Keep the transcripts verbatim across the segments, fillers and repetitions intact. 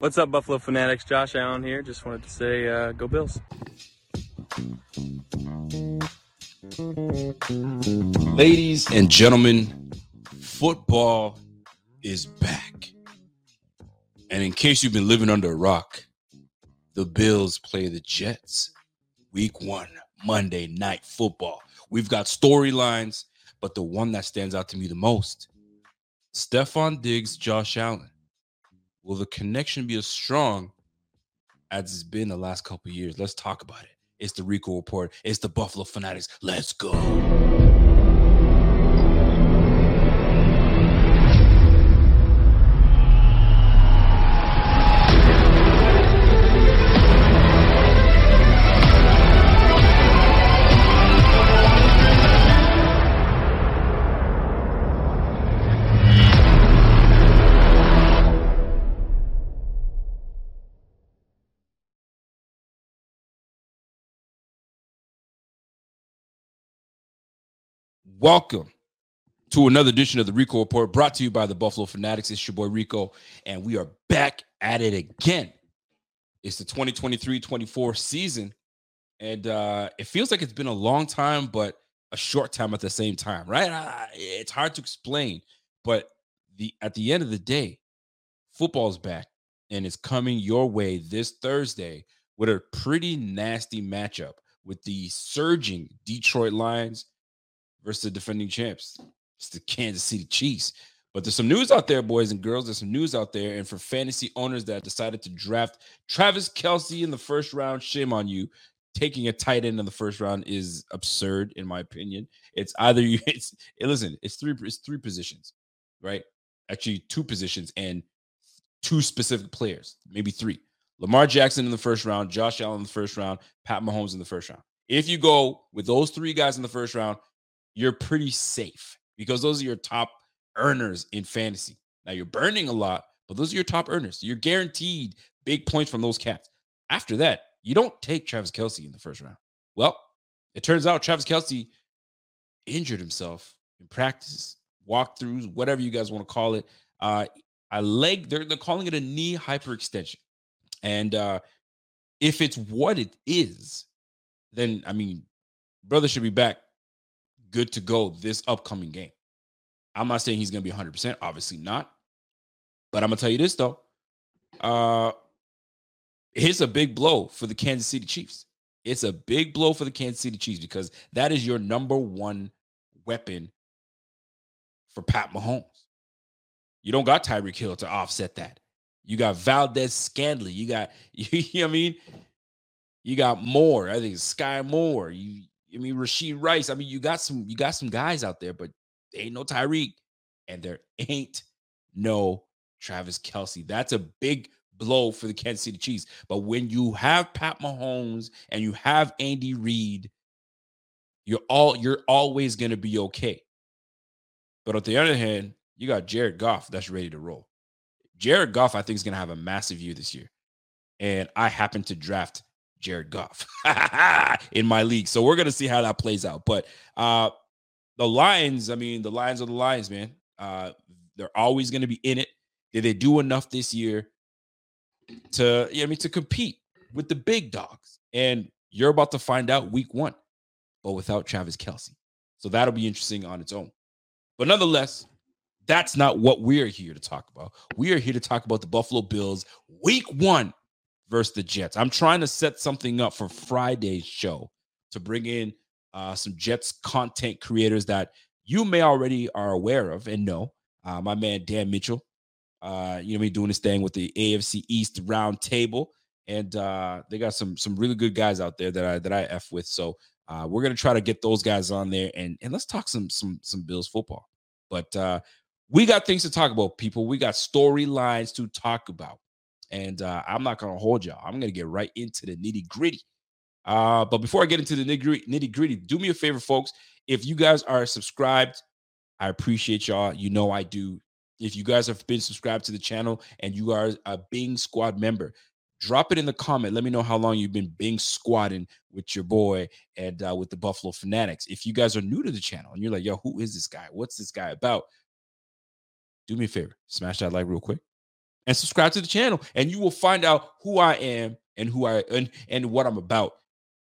What's up, Buffalo Fanatics? Josh Allen here. Just wanted to say, uh, go Bills. Ladies and gentlemen, football is back. And in case you've been living under a rock, the Bills play the Jets. Week one, Monday Night Football. We've got storylines, but the one that stands out to me the most, Stephon Diggs, Josh Allen. Will the connection be as strong as it's been the last couple of years? Let's talk about it. It's the Rico Report. It's the Buffalo Fanatics. Let's go. Welcome to another edition of the Rico Report, brought to you by the Buffalo Fanatics. It's your boy Rico, and we are back at it again. It's the twenty twenty-three twenty-four season, and uh, it feels like it's been a long time, but a short time at the same time, right? I, it's hard to explain, but the at the end of the day, football's back, and it's coming your way this Thursday with a pretty nasty matchup with the surging Detroit Lions versus the defending champs. It's the Kansas City Chiefs. But there's some news out there, boys and girls. There's some news out there. And for fantasy owners that decided to draft Travis Kelce in the first round, shame on you. Taking a tight end in the first round is absurd, in my opinion. It's either you, it's, listen, it's three, it's three positions, right? Actually, two positions and two specific players, maybe three. Lamar Jackson in the first round, Josh Allen in the first round, Pat Mahomes in the first round. If you go with those three guys in the first round, you're pretty safe because those are your top earners in fantasy. Now, you're burning a lot, but those are your top earners. You're guaranteed big points from those cats. After that, you don't take Travis Kelce in the first round. Well, it turns out Travis Kelce injured himself in practice, walkthroughs, whatever you guys want to call it. Uh, a leg, they're, they're calling it a knee hyperextension. And uh, if it's what it is, then, I mean, brother should be back. Good to go this upcoming game. I'm not saying he's going to be one hundred percent. Obviously not. But I'm going to tell you this, though. Uh, it's a big blow for the Kansas City Chiefs. It's a big blow for the Kansas City Chiefs because that is your number one weapon for Pat Mahomes. You don't got Tyreek Hill to offset that. You got Valdez Scantling. You got, you know what I mean? You got Moore. I think it's Sky Moore. You I mean, Rashee Rice. I mean, you got some, you got some guys out there, but there ain't no Tyreek, and there ain't no Travis Kelce. That's a big blow for the Kansas City Chiefs. But when you have Pat Mahomes and you have Andy Reid, you're all you're always gonna be okay. But on the other hand, you got Jared Goff that's ready to roll. Jared Goff, I think, is gonna have a massive year this year, and I happen to draft Jared Goff in my league. So we're going to see how that plays out. But uh, the Lions, I mean, the Lions are the Lions, man. Uh, they're always going to be in it. Did they do enough this year to, you know, I mean, to compete with the big dogs? And you're about to find out week one, but without Travis Kelce. So that'll be interesting on its own. But nonetheless, that's not what we're here to talk about. We are here to talk about the Buffalo Bills week one versus the Jets. I'm trying to set something up for Friday's show to bring in uh, some Jets content creators that you may already are aware of and know. Uh, my man, Dan Mitchell, uh, you know, me doing this thing with the A F C East round table. And uh, they got some, some really good guys out there that I, that I F with. So uh, we're going to try to get those guys on there and, and let's talk some, some, some Bills football, but uh, we got things to talk about, people. We got storylines to talk about. And uh, I'm not going to hold y'all. I'm going to get right into the nitty gritty. Uh, but before I get into the nitty gritty, do me a favor, folks. If you guys are subscribed, I appreciate y'all. You know I do. If you guys have been subscribed to the channel and you are a Bing Squad member, drop it in the comment. Let me know how long you've been Bing squatting with your boy and uh, with the Buffalo Fanatics. If you guys are new to the channel and you're like, yo, who is this guy? What's this guy about? Do me a favor. Smash that like real quick and subscribe to the channel. And you will find out who I am and who I and, and what I'm about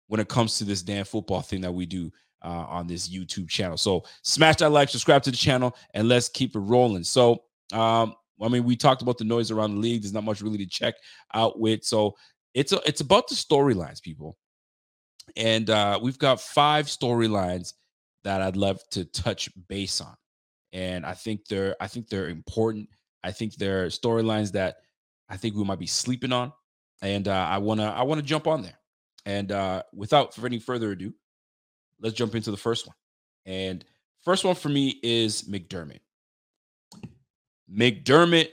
when it comes to this damn football thing that we do uh, on this YouTube channel. So smash that like, subscribe to the channel, and let's keep it rolling. So, um, I mean, we talked about the noise around the league. There's not much really to check out with. So it's a, it's about the storylines, people. And uh, we've got five storylines that I'd love to touch base on. And I think they're I think they're important. I think they're storylines that I think we might be sleeping on. And uh, I want to I want to jump on there. And uh, without any further ado, let's jump into the first one. And first one for me is McDermott. McDermott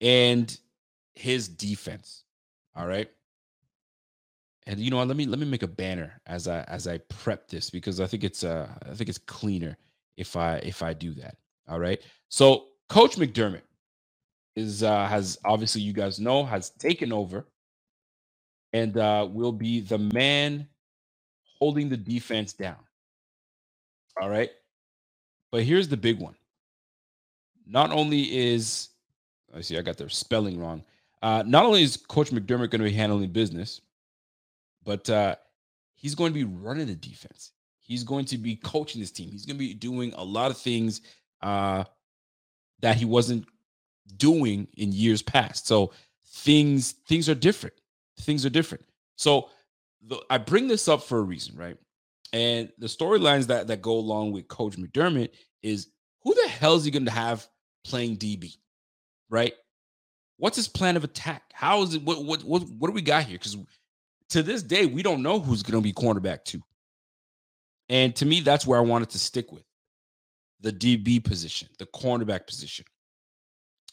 and his defense. All right. And you know what? Let me let me make a banner as I as I prep this, because I think it's uh I think it's cleaner if I if I do that. All right. So Coach McDermott is uh has obviously, you guys know, has taken over and uh will be the man holding the defense down. All right. But here's the big one. Not only is, I see I got their spelling wrong. Uh, not only is Coach McDermott going to be handling business, but uh, he's going to be running the defense. He's going to be coaching this team. He's going to be doing a lot of things uh, that he wasn't doing in years past. So things things are different. Things are different. So the, I bring this up for a reason, right? And the storylines that that go along with Coach McDermott is, who the hell is he going to have playing D B, right? What's his plan of attack? How is it? What what what, what do we got here? Because to this day, we don't know who's going to be cornerback two. And to me, that's where I wanted to stick with the D B position, the cornerback position.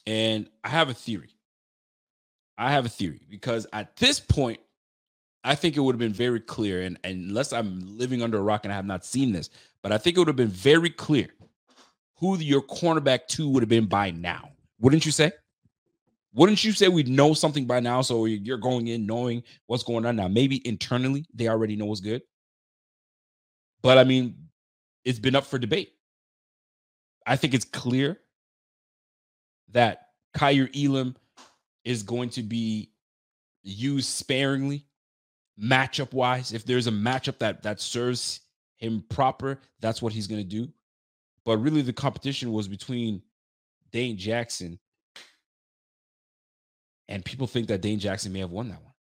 And I have a theory. I have a theory because at this point, I think it would have been very clear, and, and unless I'm living under a rock and I have not seen this, but I think it would have been very clear who your cornerback two would have been by now. Wouldn't you say? Wouldn't you say we'd know something by now? So you're going in knowing what's going on now. Maybe internally they already know what's good. But, I mean, it's been up for debate. I think it's clear that Kaiir Elam is going to be used sparingly, matchup-wise. If there's a matchup that, that serves him proper, that's what he's going to do. But really, the competition was between Dane Jackson, and people think that Dane Jackson may have won that one.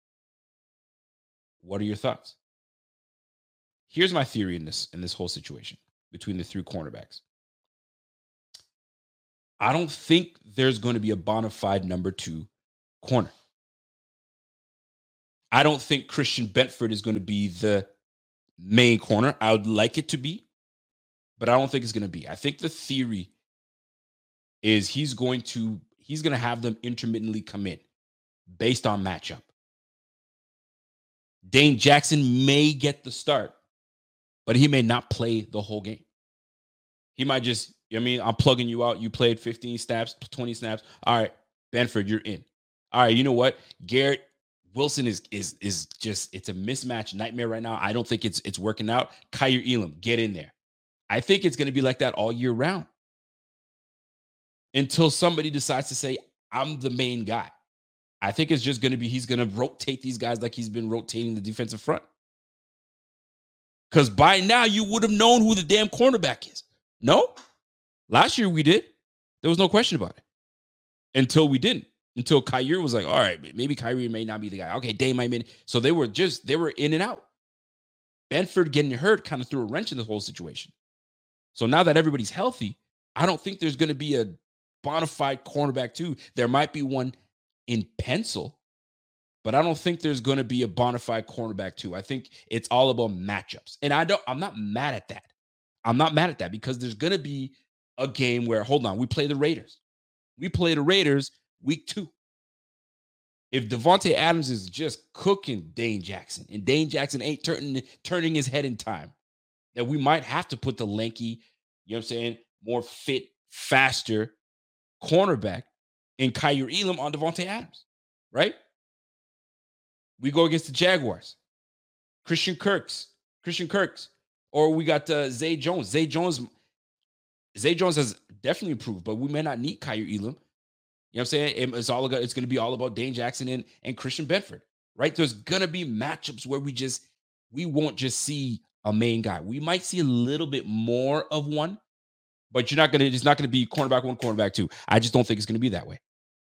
What are your thoughts? Here's my theory in this in this whole situation between the three cornerbacks. I don't think there's going to be a bona fide number two corner. I don't think Christian Benford is going to be the main corner. I would like it to be, but I don't think it's going to be. I think the theory is he's going to he's going to have them intermittently come in based on matchup. Dane Jackson may get the start, but he may not play the whole game. He might just, you know what I mean, I'm plugging you out. You played fifteen snaps, twenty snaps. All right, Benford, you're in. All right, you know what? Garrett Wilson is is is just, it's a mismatch nightmare right now. I don't think it's it's working out. Kaiir Elam, get in there. I think it's going to be like that all year round until somebody decides to say, I'm the main guy. I think it's just going to be he's going to rotate these guys like he's been rotating the defensive front. Because by now, you would have known who the damn cornerback is. No? Last year, we did. There was no question about it. Until we didn't. Until Kaiir was like, all right, maybe Kaiir may not be the guy. Okay, Dame, I mean. So they were just, they were in and out. Benford getting hurt kind of threw a wrench in the whole situation. So now that everybody's healthy, I don't think there's going to be a bona fide cornerback two. There might be one in pencil, but I don't think there's going to be a bona fide cornerback two. I think it's all about matchups. And I don't, I'm not mad at that. I'm not mad at that because there's going to be a game where, hold on, we play the Raiders. We play the Raiders week two. If Davante Adams is just cooking Dane Jackson and Dane Jackson ain't turning turning his head in time, that we might have to put the lanky, you know what I'm saying, more fit, faster cornerback in Kaiir Elam on Davante Adams, right? We go against the Jaguars. Christian Kirks, Christian Kirks, or we got uh, Zay Jones. Zay Jones, Zay Jones has definitely improved, but we may not need Kaiir Elam. You know what I'm saying? It's all about, it's going to be all about Dane Jackson and, and Christian Benford, right? There's going to be matchups where we just, we won't just see a main guy. We might see a little bit more of one, but you're not going to, it's not going to be cornerback one, cornerback two. I just don't think it's going to be that way.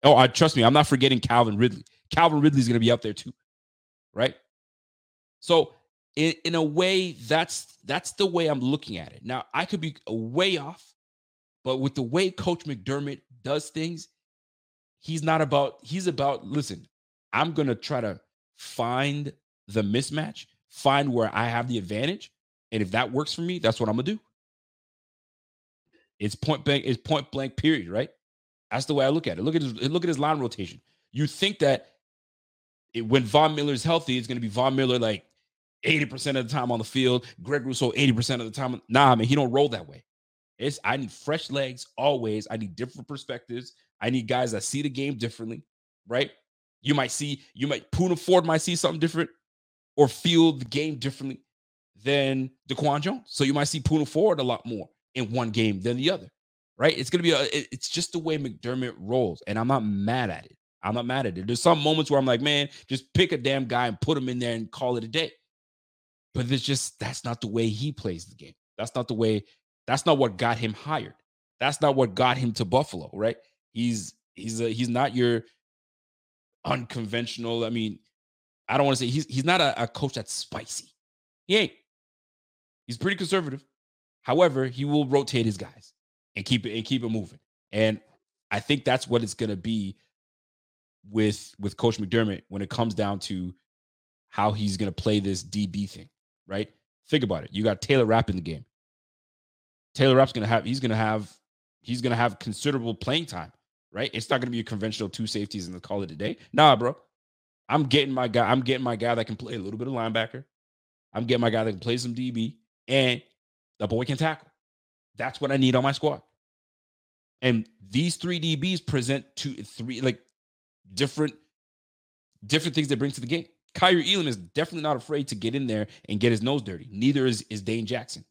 Oh, I, trust me, I'm not forgetting Calvin Ridley. Calvin Ridley is going to be up there too, right? So in, in a way, that's, that's the way I'm looking at it. Now, I could be way off, but with the way Coach McDermott does things, He's not about, he's about, listen, I'm going to try to find the mismatch, find where I have the advantage. And if that works for me, that's what I'm going to do. It's point blank, it's point blank period, right? That's the way I look at it. Look at his, look at his line rotation. You think that it, when Von Miller's healthy, it's going to be Von Miller like eighty percent of the time on the field, Greg Rousseau eighty percent of the time. Nah, man, he don't roll that way. It's, I need fresh legs always. I need different perspectives. I need guys that see the game differently, right? You might see, you might, Poona Ford might see something different or feel the game differently than Daquan Jones. So you might see Poona Ford a lot more in one game than the other, right? It's going to be, a, it, it's just the way McDermott rolls, and I'm not mad at it. I'm not mad at it. There's some moments where I'm like, man, just pick a damn guy and put him in there and call it a day. But it's just, that's not the way he plays the game. That's not the way, that's not what got him hired. That's not what got him to Buffalo, right? He's he's a, he's not your unconventional. I mean, I don't want to say he's he's not a, a coach that's spicy. He ain't. He's pretty conservative. However, he will rotate his guys and keep it and keep it moving. And I think that's what it's gonna be with with Coach McDermott when it comes down to how he's gonna play this D B thing, right? Think about it. You got Taylor Rapp in the game. Taylor Rapp's gonna have he's gonna have he's gonna have considerable playing time. Right? It's not going to be a conventional two safeties and the call it a day. Nah, bro. I'm getting my guy. I'm getting my guy that can play a little bit of linebacker. I'm getting my guy that can play some D B. And the boy can tackle. That's what I need on my squad. And these three D Bs present two, three, like different, different things they bring to the game. Kaiir Elam is definitely not afraid to get in there and get his nose dirty. Neither is, is Dane Jackson.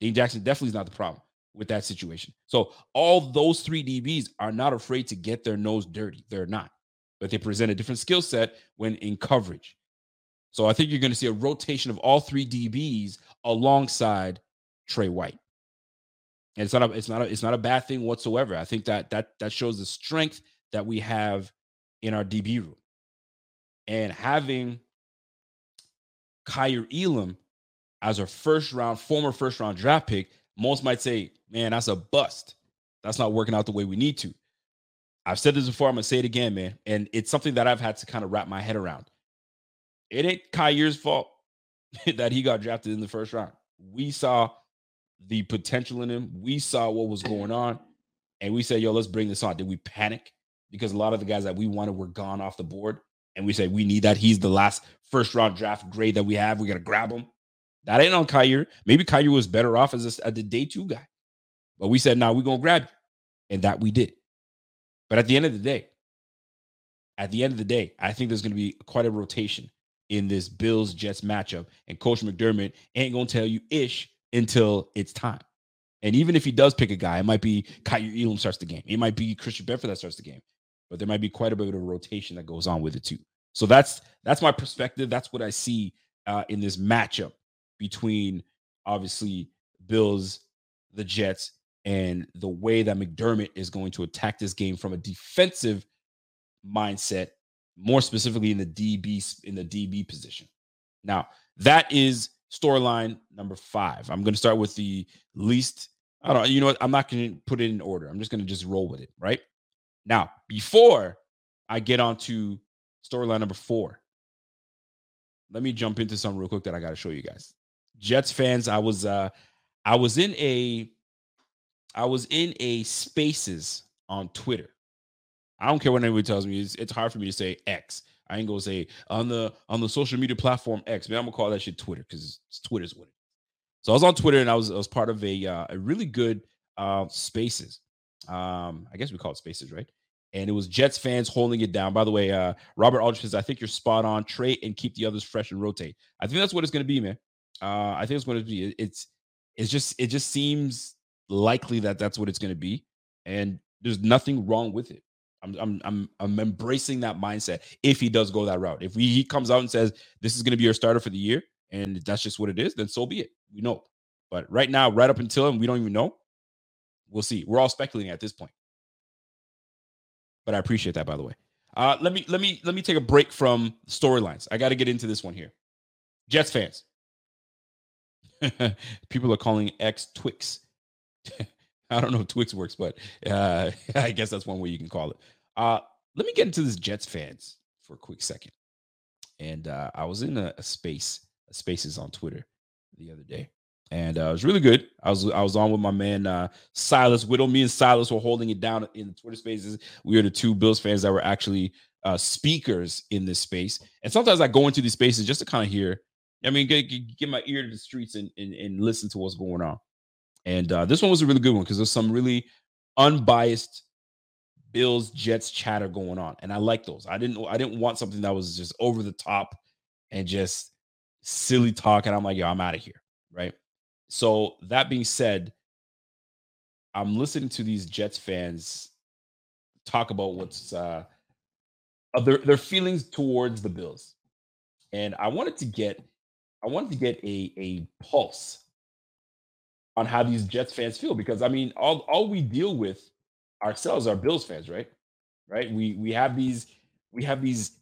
Dane Jackson definitely is not the problem with that situation. So all those three D Bs are not afraid to get their nose dirty. They're not, but they present a different skill set when in coverage. So I think you're going to see a rotation of all three D Bs alongside Trey White. And it's not a, it's not a, it's not a bad thing whatsoever. I think that that that shows the strength that we have in our D B room. And having Kaiir Elam as our first round, former first round draft pick, most might say, man, that's a bust. That's not working out the way we need to. I've said this before. I'm going to say it again, man. And it's something that I've had to kind of wrap my head around. It ain't Kaiir's fault that he got drafted in the first round. We saw the potential in him. We saw what was going on. And we said, yo, let's bring this on. Did we panic? Because a lot of the guys that we wanted were gone off the board. And we said, we need that. He's the last first round draft grade that we have. We got to grab him. That ain't on Kaiir. Maybe Kaiir was better off as, a, as the day two guy. But we said, nah, we're going to grab you. And that we did. But at the end of the day, at the end of the day, I think there's going to be quite a rotation in this Bills-Jets matchup. And Coach McDermott ain't going to tell you ish until it's time. And even if he does pick a guy, it might be Kaiir Elam starts the game. It might be Christian Benford that starts the game. But there might be quite a bit of rotation that goes on with it too. So that's, that's my perspective. That's what I see uh, in this matchup between, obviously, Bills, the Jets, and the way that McDermott is going to attack this game from a defensive mindset, more specifically in the D B in the D B position. Now, that is storyline number five. I'm going to start with the least. I don't. You know what? I'm not going to put it in order. I'm just going to just roll with it. Right now, before I get on to storyline number four, let me jump into something real quick that I got to show you guys. Jets fans, I was uh, I was in a I was in a Spaces on Twitter. I don't care what anybody tells me. It's, it's hard for me to say X. I ain't gonna say on the on the social media platform X. Man, I'm gonna call that shit Twitter because Twitter's what it is. So I was on Twitter and I was I was part of a uh, a really good uh, Spaces. Um, I guess we call it Spaces, right? And it was Jets fans holding it down. By the way, uh, Robert Aldridge says, I think you're spot on. Trade and keep the others fresh and rotate. I think that's what it's going to be, man. Uh, I think it's what it's be. It's it's just it just seems likely that that's what it's going to be, and there's nothing wrong with it. I'm I'm I'm I'm embracing that mindset if he does go that route. If we, he comes out and says this is going to be your starter for the year, and that's just what it is, then so be it. We know. But right now, right up until him, we don't even know. We'll see. We're all speculating at this point. But I appreciate that, by the way. Uh, let me let me let me take a break from storylines. I got to get into this one here. Jets fans, people are calling X Twix. I don't know if Twix works, but uh, I guess that's one way you can call it. Uh, let me get into this Jets fans for a quick second. And uh, I was in a, a space, a Spaces on Twitter the other day, and uh, it was really good. I was I was on with my man uh, Silas Whittle. Me and Silas were holding it down in the Twitter Spaces. We were the two Bills fans that were actually uh, speakers in this space. And sometimes I go into these spaces just to kind of hear. I mean, get, get my ear to the streets and, and and listen to what's going on. And uh, this one was a really good one because there's some really unbiased Bills Jets chatter going on, and I like those. I didn't I didn't want something that was just over the top and just silly talk. And I'm like, yo, I'm out of here, right? So that being said, I'm listening to these Jets fans talk about what's uh, their their feelings towards the Bills, and I wanted to get I wanted to get a a pulse on how these Jets fans feel, because I mean, all all we deal with ourselves are Bills fans, right? Right? We we have these we have these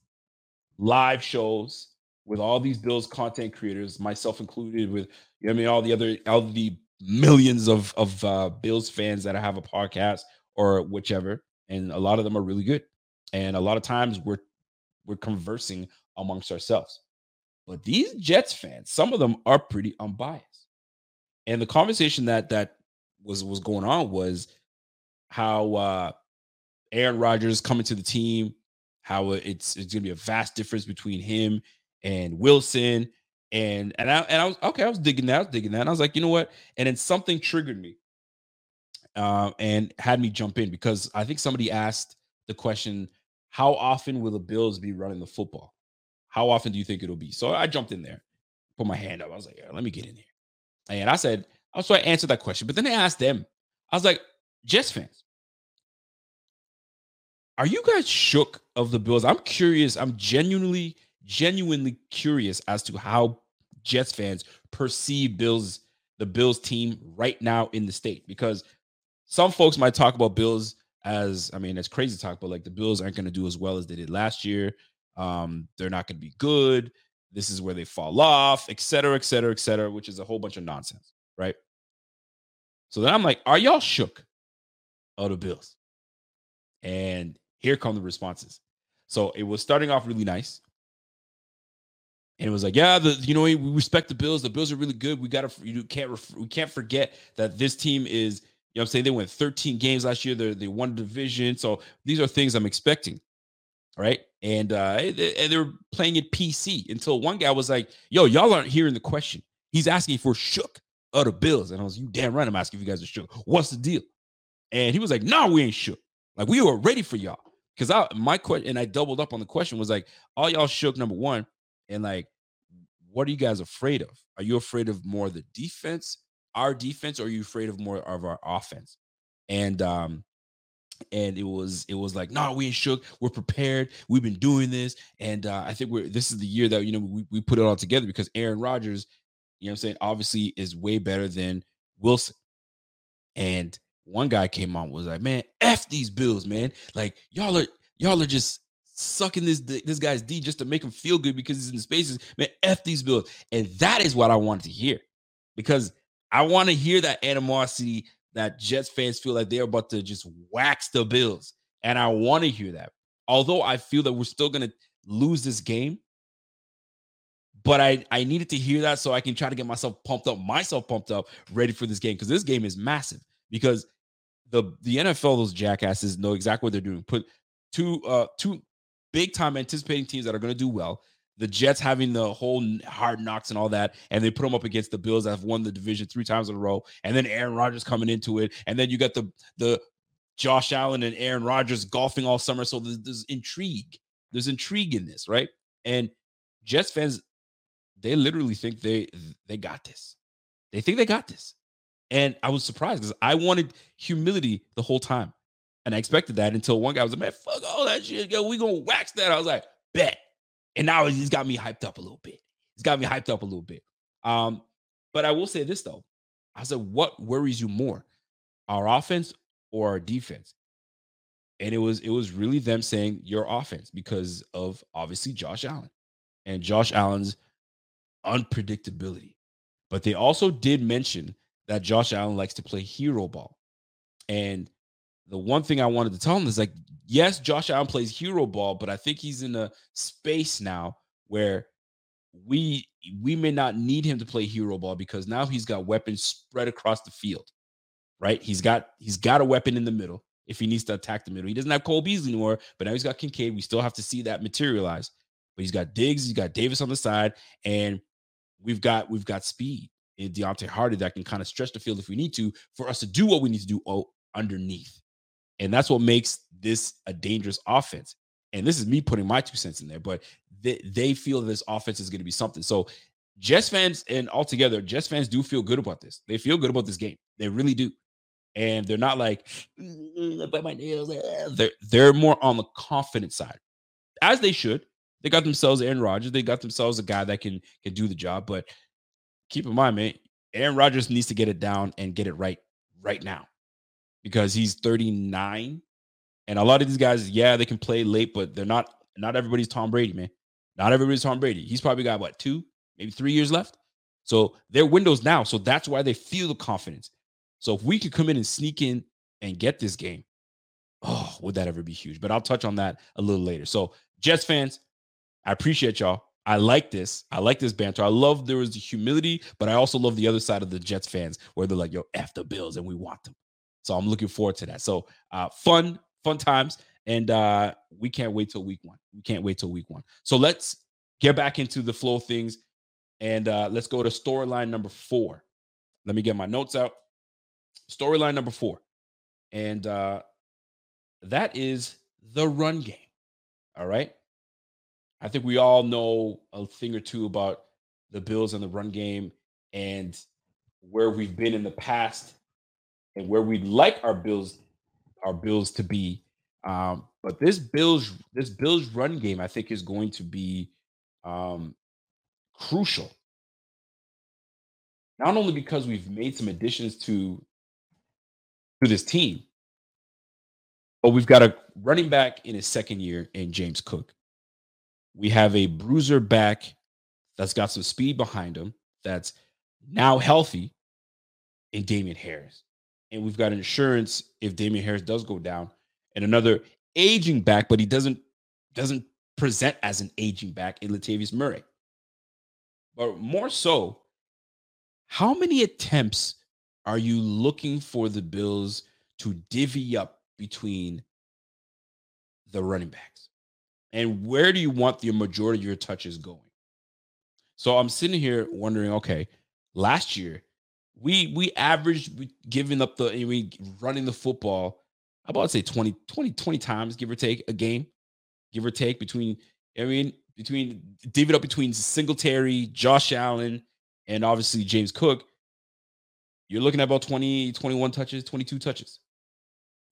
live shows with all these Bills content creators, myself included, with, you know what I mean, all the other, all the millions of, of uh, Bills fans that have a podcast or whichever. And a lot of them are really good. And a lot of times we're, we're conversing amongst ourselves. But these Jets fans, some of them are pretty unbiased. And the conversation that, that was, was going on was how uh, Aaron Rodgers coming to the team, how it's, it's going to be a vast difference between him and Wilson. And and I and I was okay. I was digging that. I was digging that. And I was like, you know what? And then something triggered me, uh, and had me jump in, because I think somebody asked the question, "How often will the Bills be running the football? How often do you think it'll be?" So I jumped in there, put my hand up. I was like, yeah, "Let me get in here." And I said, "So I answered that question." But then I asked them. I was like, "Jets fans, are you guys shook of the Bills?" I'm curious. I'm genuinely. genuinely curious as to how Jets fans perceive Bills, the Bills team right now in the state, because some folks might talk about Bills as, I mean, it's crazy talk, but like, the Bills aren't going to do as well as they did last year. Um, they're not going to be good. This is where they fall off, et cetera, et cetera, et cetera, which is a whole bunch of nonsense, right? So then I'm like, are y'all shook of the Bills? And here come the responses. So it was starting off really nice. And it was like, yeah, the, you know, we respect the Bills. The Bills are really good. We gotta, you can't, we can't forget that this team is, you know what I'm saying? They went thirteen games last year. They they won the division. So these are things I'm expecting, right? And uh, they, and they were playing it P C until one guy was like, yo, y'all aren't hearing the question. He's asking for shook of the Bills. And I was, you damn right, I'm asking if you guys are shook. What's the deal? And he was like, no, nah, we ain't shook. Like, we were ready for y'all. Because I my question, and I doubled up on the question, was like, all y'all shook, number one. And like, what are you guys afraid of? Are you afraid of more the defense, our defense, or are you afraid of more of our offense? And um, and it was it was like, no, we ain't shook. We're prepared. We've been doing this, and uh, I think we're this is the year that, you know, we we put it all together, because Aaron Rodgers, you know what I'm saying, obviously is way better than Wilson. And one guy came on, was like, man, F these Bills, man. Like, y'all are y'all are just. sucking this this guy's D just to make him feel good because he's in the spaces, man. F these Bills. And that is what I wanted to hear, because I want to hear that animosity that Jets fans feel like they're about to just wax the Bills. And I want to hear that, although I feel that we're still going to lose this game. But I, I needed to hear that so I can try to get myself pumped up, myself pumped up, ready for this game, because this game is massive, because the, the N F L, those jackasses know exactly what they're doing. Put two, uh, two, big time anticipating teams that are going to do well. The Jets having the whole hard knocks and all that, and they put them up against the Bills that have won the division three times in a row, and then Aaron Rodgers coming into it, and then you got the the Josh Allen and Aaron Rodgers golfing all summer, so there's, there's intrigue. There's intrigue in this, right? And Jets fans, they literally think they they got this. They think they got this. And I was surprised because I wanted humility the whole time, and I expected that until one guy was like, man, fuck all that shit, yo, we gonna wax that. I was like, bet. And now he's got me hyped up a little bit. He's got me hyped up a little bit. Um, but I will say this, though. I said, what worries you more, our offense or our defense? And it was it was really them saying your offense because of, obviously, Josh Allen and Josh Allen's unpredictability. But they also did mention that Josh Allen likes to play hero ball. And the one thing I wanted to tell him is, like, yes, Josh Allen plays hero ball, but I think he's in a space now where we we may not need him to play hero ball because now he's got weapons spread across the field, right? He's got he's got a weapon in the middle if he needs to attack the middle. He doesn't have Cole Beasley anymore, but now he's got Kincaid. We still have to see that materialize. But he's got Diggs, he's got Davis on the side, and we've got we've got speed in Deonte Harty that can kind of stretch the field if we need to for us to do what we need to do underneath. And that's what makes this a dangerous offense. And this is me putting my two cents in there, but they, they feel this offense is going to be something. So Jets fans and altogether, Jets fans do feel good about this. They feel good about this game. They really do. And they're not like, mm, I bite my nails. They're, they're more on the confident side, as they should. They got themselves Aaron Rodgers. They got themselves a guy that can, can do the job. But keep in mind, man, Aaron Rodgers needs to get it down and get it right right now. Because he's thirty-nine, and a lot of these guys, yeah, they can play late, but they're not. Not everybody's Tom Brady, man. Not everybody's Tom Brady. He's probably got what two, maybe three years left. So their window's now. So that's why they feel the confidence. So if we could come in and sneak in and get this game, oh, would that ever be huge? But I'll touch on that a little later. So Jets fans, I appreciate y'all. I like this. I like this banter. I love there was the humility, but I also love the other side of the Jets fans where they're like, "Yo, F the Bills, and we want them." So I'm looking forward to that. So uh, fun, fun times. And uh, we can't wait till week one. We can't wait till week one. So let's get back into the flow of things. And uh, let's go to storyline number four. Let me get my notes out. Storyline number four. And uh, that is the run game. All right. I think we all know a thing or two about the Bills and the run game and where we've been in the past. And where we'd like our Bills, our Bills to be, um, but this Bills, this Bills run game, I think, is going to be um, crucial. Not only because we've made some additions to to this team, but we've got a running back in his second year in James Cook. We have a bruiser back that's got some speed behind him that's now healthy in Damien Harris. And we've got insurance if Damien Harris does go down, and another aging back, but he doesn't doesn't present as an aging back in Latavius Murray. But more so, how many attempts are you looking for the Bills to divvy up between the running backs? And where do you want the majority of your touches going? So I'm sitting here wondering, okay, last year, We we averaged giving up the I mean, running the football about say twenty, twenty, twenty times, give or take a game, give or take between I mean between divvy up between Singletary, Josh Allen, and obviously James Cook. You're looking at about twenty, twenty-one touches, twenty-two touches.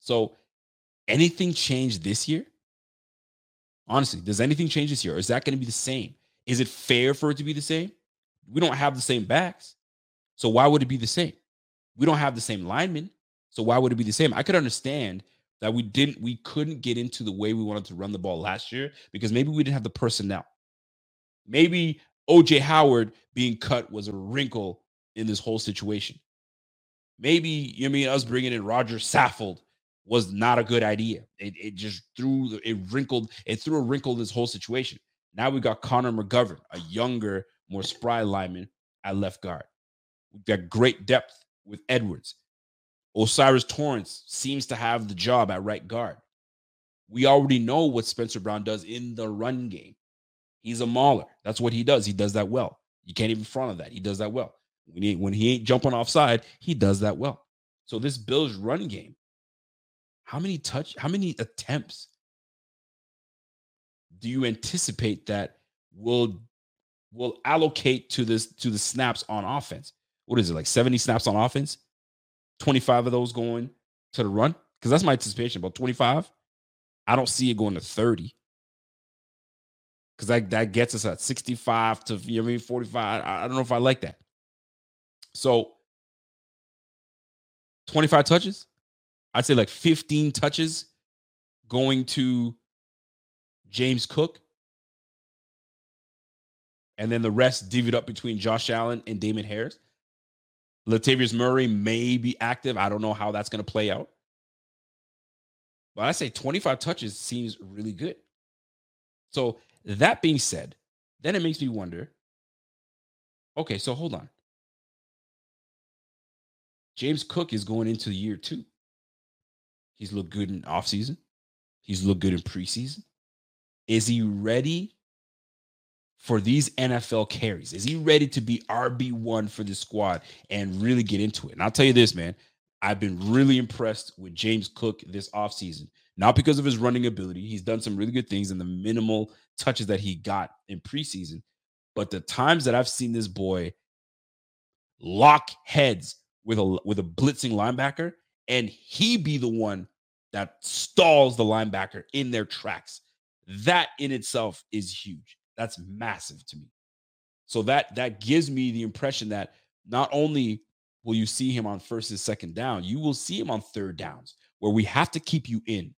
So, anything changed this year? Honestly, does anything change this year? Or is that going to be the same? Is it fair for it to be the same? We don't have the same backs. So why would it be the same? We don't have the same linemen. So why would it be the same? I could understand that we didn't, we couldn't get into the way we wanted to run the ball last year because maybe we didn't have the personnel. Maybe O J. Howard being cut was a wrinkle in this whole situation. Maybe, you know, I mean, us bringing in Roger Saffold was not a good idea. It, it just threw, it wrinkled, it threw a wrinkle in this whole situation. Now we got Connor McGovern, a younger, more spry lineman at left guard. We've got great depth with Edwards. O'Cyrus Torrance seems to have the job at right guard. we already know what Spencer Brown does in the run game. He's a mauler. That's what he does. He does that well. You can't even front on that. He does that well. When he, when he ain't jumping offside, he does that well. So this Bills run game, how many touch, how many attempts do you anticipate that will will allocate to this to the snaps on offense? What is it, like seventy snaps on offense? twenty-five of those going to the run? Because that's my anticipation, about twenty-five. I don't see it going to thirty. Because that, that gets us at sixty-five to, you know what I mean, forty-five. I, I don't know if I like that. So twenty-five touches? I'd say like fifteen touches going to James Cook. And then the rest divvied up between Josh Allen and Damien Harris. Latavius Murray may be active. I don't know how that's going to play out. But I say twenty-five touches seems really good. So that being said, then it makes me wonder, okay, so hold on. James Cook is going into year two. He's looked good in offseason. He's looked good in preseason. Is he ready for these N F L carries? Is he ready to be R B one for this squad and really get into it? And I'll tell you this, man, I've been really impressed with James Cook this offseason, not because of his running ability. He's done some really good things in the minimal touches that he got in preseason. But the times that I've seen this boy lock heads with a, with a blitzing linebacker, and he be the one that stalls the linebacker in their tracks, that in itself is huge. That's massive to me. So that that gives me the impression that not only will you see him on first and second down, you will see him on third downs where we have to keep you in.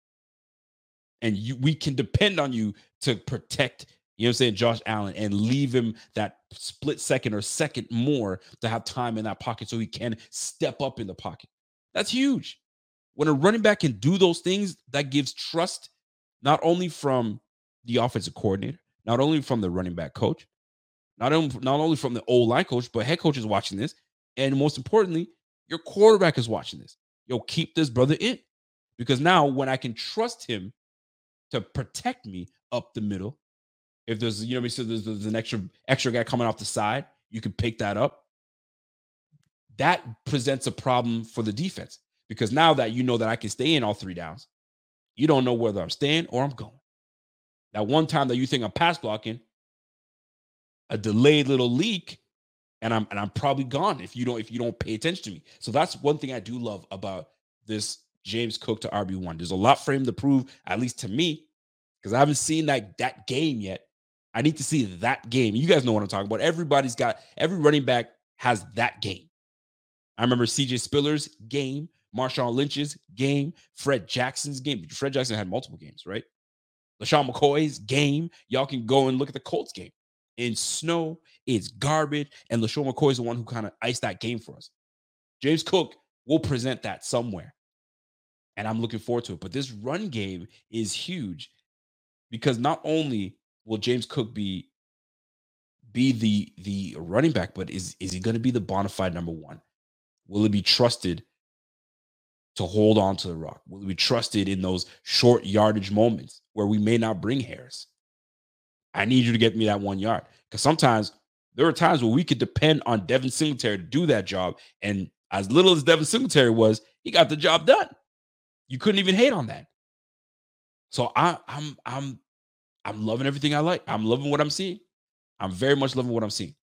And you, we can depend on you to protect, you know what I'm saying, Josh Allen, and leave him that split second or second more to have time in that pocket so he can step up in the pocket. That's huge. When a running back can do those things, that gives trust not only from the offensive coordinator, not only from the running back coach, not only, not only from the O-line coach, but head coach is watching this. And most importantly, your quarterback is watching this. Yo, keep this brother in. Because now when I can trust him to protect me up the middle, if there's, you know what I mean, so there's, there's an extra, extra guy coming off the side, you can pick that up. That presents a problem for the defense. Because now that you know that I can stay in all three downs, you don't know whether I'm staying or I'm going. That one time that you think I'm pass blocking, a delayed little leak, and I'm and I'm probably gone if you don't if you don't pay attention to me. So that's one thing I do love about this James Cook to R B one. There's a lot for him to prove, at least to me, because I haven't seen like that game yet. I need to see that game. You guys know what I'm talking about. Everybody's got every running back has that game. I remember C J Spiller's game, Marshawn Lynch's game, Fred Jackson's game. Fred Jackson had multiple games, right? LaShawn McCoy's game. Y'all can go and look at the Colts game. In snow, it's garbage, and LaShawn McCoy is the one who kind of iced that game for us. James Cook will present that somewhere, and I'm looking forward to it. But this run game is huge because not only will James Cook be, be the, the running back, but is, is he going to be the bona fide number one? Will he be trusted to hold on to the rock? Will he be trusted in those short yardage moments where we may not bring Harris? I need you to get me that one yard. Because sometimes there are times where we could depend on Devin Singletary to do that job. And as little as Devin Singletary was, he got the job done. You couldn't even hate on that. So I, I'm I'm I'm loving everything I like. I'm loving what I'm seeing. I'm very much loving what I'm seeing.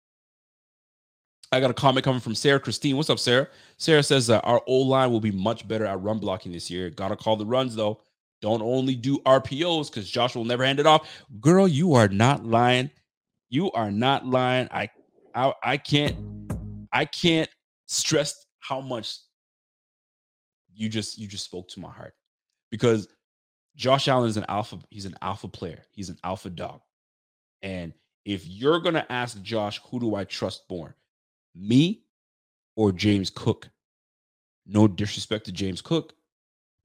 I got a comment coming from Sarah Christine. What's up, Sarah? Sarah says uh, our O-line will be much better at run blocking this year. Got to call the runs, though. Don't only do R P Os because Josh will never hand it off. Girl, you are not lying. You are not lying. I, I, I can't, I can't stress how much you just, you just spoke to my heart, because Josh Allen is an alpha. He's an alpha player. He's an alpha dog. And if you're going to ask Josh, who do I trust more, me or James Cook? No disrespect to James Cook,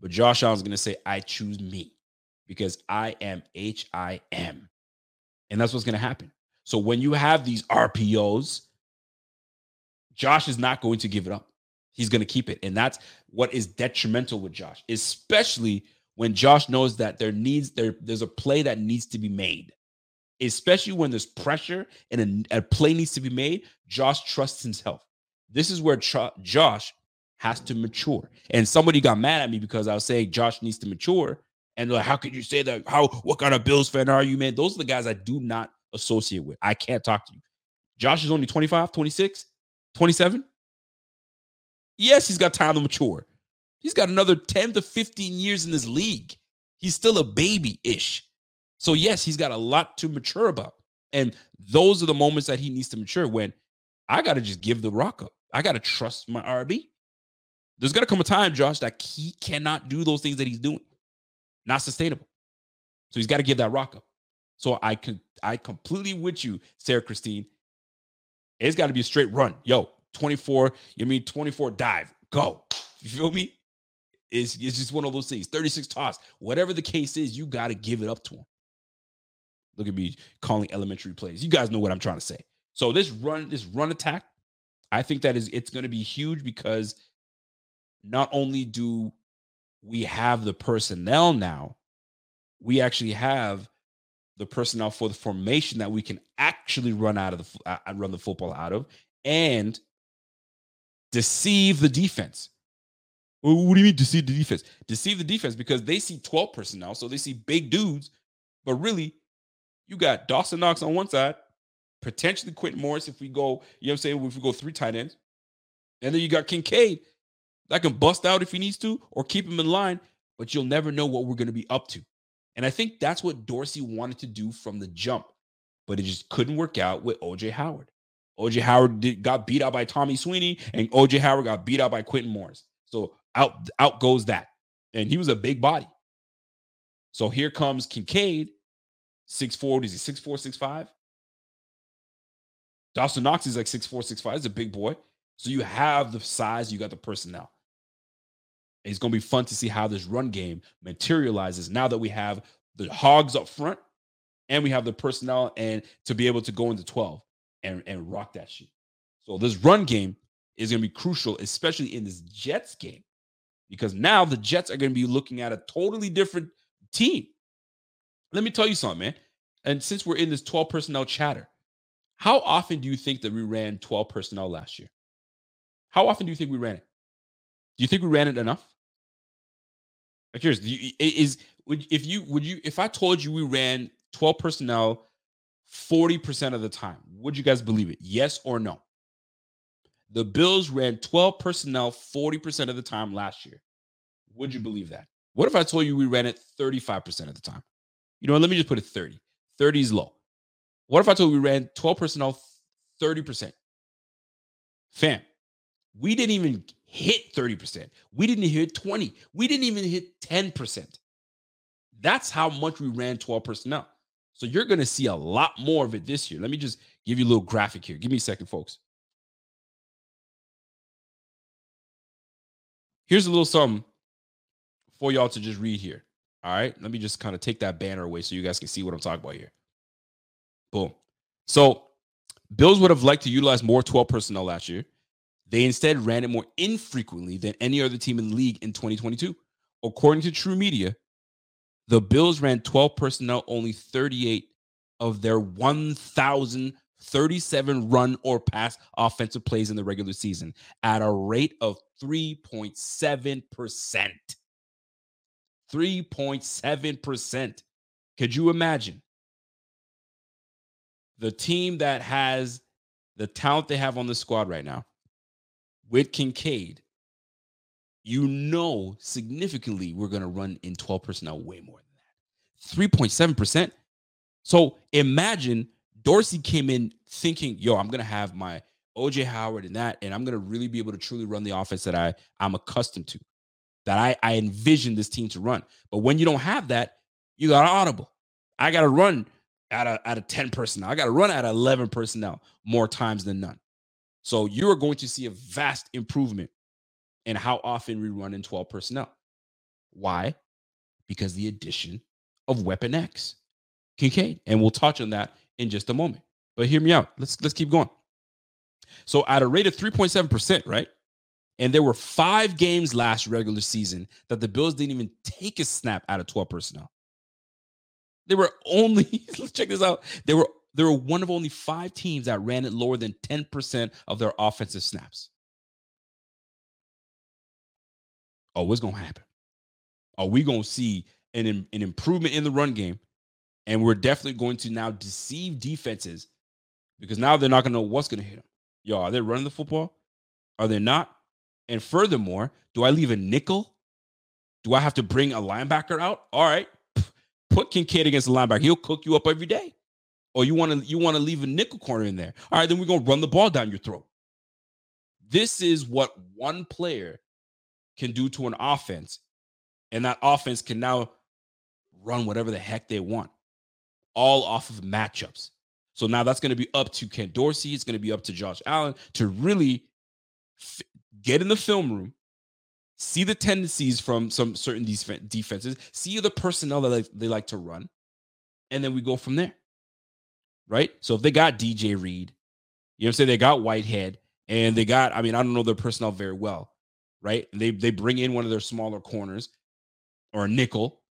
but Josh Allen's going to say, I choose me because I am H I M. And that's what's going to happen. So when you have these R P Os, Josh is not going to give it up. He's going to keep it. And that's what is detrimental with Josh, especially when Josh knows that there needs there there's a play that needs to be made, especially when there's pressure and a, a play needs to be made, Josh trusts himself. This is where tra- Josh has to mature. And somebody got mad at me because I was saying Josh needs to mature. And like, how could you say that? How? What kind of Bills fan are you, man? Those are the guys I do not associate with. I can't talk to you. Josh is only twenty-five, twenty-six, twenty-seven. Yes, he's got time to mature. He's got another ten to fifteen years in this league. He's still a baby-ish. So, yes, he's got a lot to mature about. And those are the moments that he needs to mature, when I got to just give the rock up. I got to trust my R B. There's going to come a time, Josh, that he cannot do those things that he's doing. Not sustainable. So he's got to give that rock up. So I could, I completely with you, Sarah Christine. It's got to be a straight run. Yo, twenty-four, you mean twenty-four dive. Go. You feel me? It's, it's just one of those things. thirty-six toss. Whatever the case is, you got to give it up to him. Look at me calling elementary plays. You guys know what I'm trying to say. So this run, this run attack, I think that is, it's going to be huge, because not only do we have the personnel now, we actually have the personnel for the formation that we can actually run out of the uh, run the football out of and deceive the defense. Well, what do you mean deceive the defense? Deceive the defense because they see twelve personnel, so they see big dudes, but really you got Dawson Knox on one side, potentially Quintin Morris if we go, you know what I'm saying, if we go three tight ends, and then you got Kincaid that can bust out if he needs to or keep him in line, but you'll never know what we're going to be up to. And I think that's what Dorsey wanted to do from the jump, but it just couldn't work out with O J. Howard. O J. Howard did, got beat out by Tommy Sweeney, and O J. Howard got beat out by Quintin Morris. So out, out goes that. And he was a big body. So here comes Kincaid, six four, is he six four, six five? Dawson Knox is like six four, six five. He's a big boy. So you have the size, you got the personnel. It's going to be fun to see how this run game materializes now that we have the hogs up front and we have the personnel and to be able to go into twelve and, and rock that shit. So this run game is going to be crucial, especially in this Jets game, because now the Jets are going to be looking at a totally different team. Let me tell you something, man. And since we're in this twelve personnel chatter, how often do you think that we ran twelve personnel last year? How often do you think we ran it? Do you think we ran it enough? I'm curious. You, is would if you would you if I told you we ran twelve personnel forty percent of the time, would you guys believe it? Yes or no? The Bills ran twelve personnel forty percent of the time last year. Would you believe that? What if I told you we ran it thirty-five percent of the time? You know what? Let me just put it thirty. thirty is low. What if I told you we ran twelve personnel thirty percent? Fam. We didn't even hit thirty percent. We didn't hit twenty. We didn't even hit ten percent. That's how much we ran twelve personnel. So you're going to see a lot more of it this year. Let me just give you a little graphic here. Give me a second, folks. Here's a little something for y'all to just read here. All right. Let me just kind of take that banner away so you guys can see what I'm talking about here. Boom. So Bills would have liked to utilize more twelve personnel last year. They instead ran it more infrequently than any other team in the league in twenty twenty-two. According to True Media, the Bills ran twelve personnel only thirty-eight of their one thousand thirty-seven run or pass offensive plays in the regular season at a rate of three point seven percent. three point seven percent. Could you imagine? The team that has the talent they have on the squad right now, with Kincaid, you know significantly we're going to run in twelve personnel way more than that. three point seven percent. So imagine Dorsey came in thinking, yo, I'm going to have my O J. Howard and that, and I'm going to really be able to truly run the offense that I, I'm accustomed to, that I, I envision this team to run. But when you don't have that, you got to audible. I got to run out of, out of ten personnel. I got to run out of eleven personnel more times than none. So you are going to see a vast improvement in how often we run in twelve personnel. Why? Because the addition of Weapon X, Kincaid. And we'll touch on that in just a moment. But hear me out. Let's, let's keep going. So at a rate of three point seven percent, right? And there were five games last regular season that the Bills didn't even take a snap out of twelve personnel. They were only, let's check this out. They were, they were one of only five teams that ran it lower than ten percent of their offensive snaps. Oh, what's going to happen? Are we going to see an, an improvement in the run game? And we're definitely going to now deceive defenses because now they're not going to know what's going to hit them. Yo, are they running the football? Are they not? And furthermore, do I leave a nickel? Do I have to bring a linebacker out? All right. Put Kincaid against the linebacker. He'll cook you up every day. Or you want to you want to leave a nickel corner in there. All right, then we're going to run the ball down your throat. This is what one player can do to an offense. And that offense can now run whatever the heck they want, all off of matchups. So now that's going to be up to Kent Dorsey. It's going to be up to Josh Allen to really f- get in the film room, see the tendencies from some certain def- defenses, see the personnel that they, they like to run, and then we go from there, right? So if they got D J Reed, you know what I'm saying? They got Whitehead, and they got, I mean, I don't know their personnel very well, right? They, they bring in one of their smaller corners or a nickel.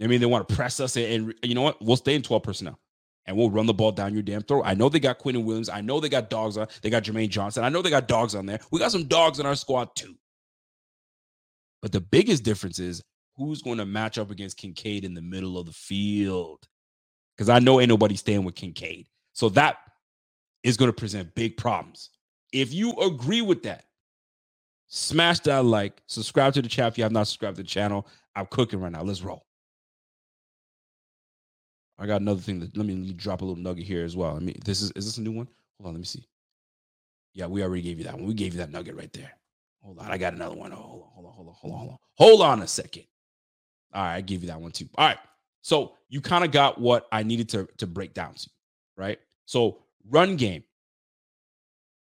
I mean, they want to press us, and, and you know what? We'll stay in twelve personnel, and we'll run the ball down your damn throat. I know they got Quintin Williams. I know they got dogs on. They got Jermaine Johnson. I know they got dogs on there. We got some dogs in our squad, too. But the biggest difference is who's going to match up against Kincaid in the middle of the field, because I know ain't nobody staying with Kincaid. So that is going to present big problems. If you agree with that, smash that like, subscribe to the channel if you have not subscribed to the channel. I'm cooking right now. Let's roll. I got another thing that let me drop a little nugget here as well. I mean, this is is this a new one? Hold on, let me see. Yeah, we already gave you that one. We gave you that nugget right there. Hold on, I got another one. Oh, hold on, hold on, hold on, hold on, hold on. Hold on a second. All right, I gave you that one too. All right, so you kind of got what I needed to to break down to, right? So run game.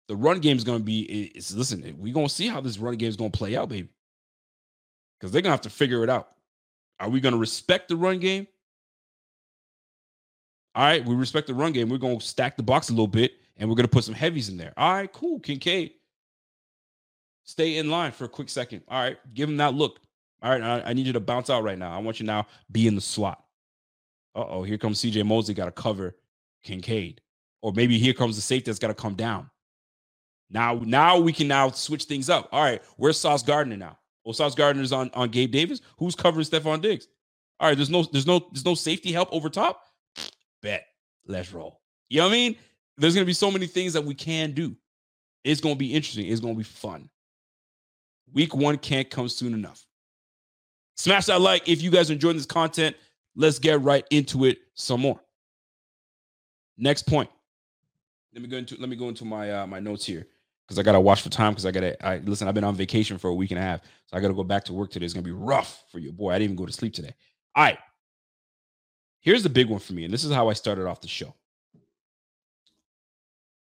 The run game is going to be. It's listen, we're going to see how this run game is going to play out, baby. Because they're going to have to figure it out. Are we going to respect the run game? All right, we respect the run game. We're going to stack the box a little bit, and we're going to put some heavies in there. All right, cool. Kincaid, stay in line for a quick second. All right, give him that look. All right, I, I need you to bounce out right now. I want you now be in the slot. Uh-oh, here comes C J Mosley, got to cover Kincaid. Or maybe here comes the safety that's got to come down. Now, now we can now switch things up. All right, where's Sauce Gardner now? Well, Sauce Gardner's on, on Gabe Davis. Who's covering Stephon Diggs? All right, there's no, there's no, there's no safety help over top. Bet. Let's roll. You know what I mean? There's going to be so many things that we can do. It's going to be interesting. It's going to be fun. Week one can't come soon enough. Smash that like if you guys are enjoying this content. Let's get right into it some more. Next point. Let me go into let me go into my uh, my notes here because I got to watch for time because I got to I, listen. I've been on vacation for a week and a half, so I got to go back to work today. It's going to be rough for you, boy. I didn't even go to sleep today. All right. Here's the big one for me, and this is how I started off the show.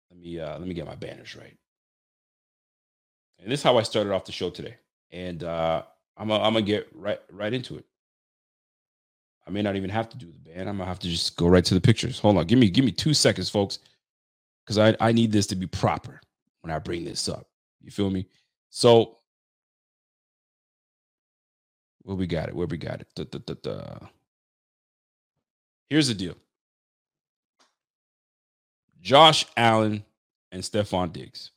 Let me uh, let me get my banners right. And this is how I started off the show today, and uh, I'm gonna get right right into it. I may not even have to do the band. I'm gonna have to just go right to the pictures. Hold on, give me give me two seconds, folks, because I I need this to be proper when I bring this up. You feel me? So where we got it? Where we got it? Da, da, da, da. Here's the deal. Josh Allen and Stephon Diggs.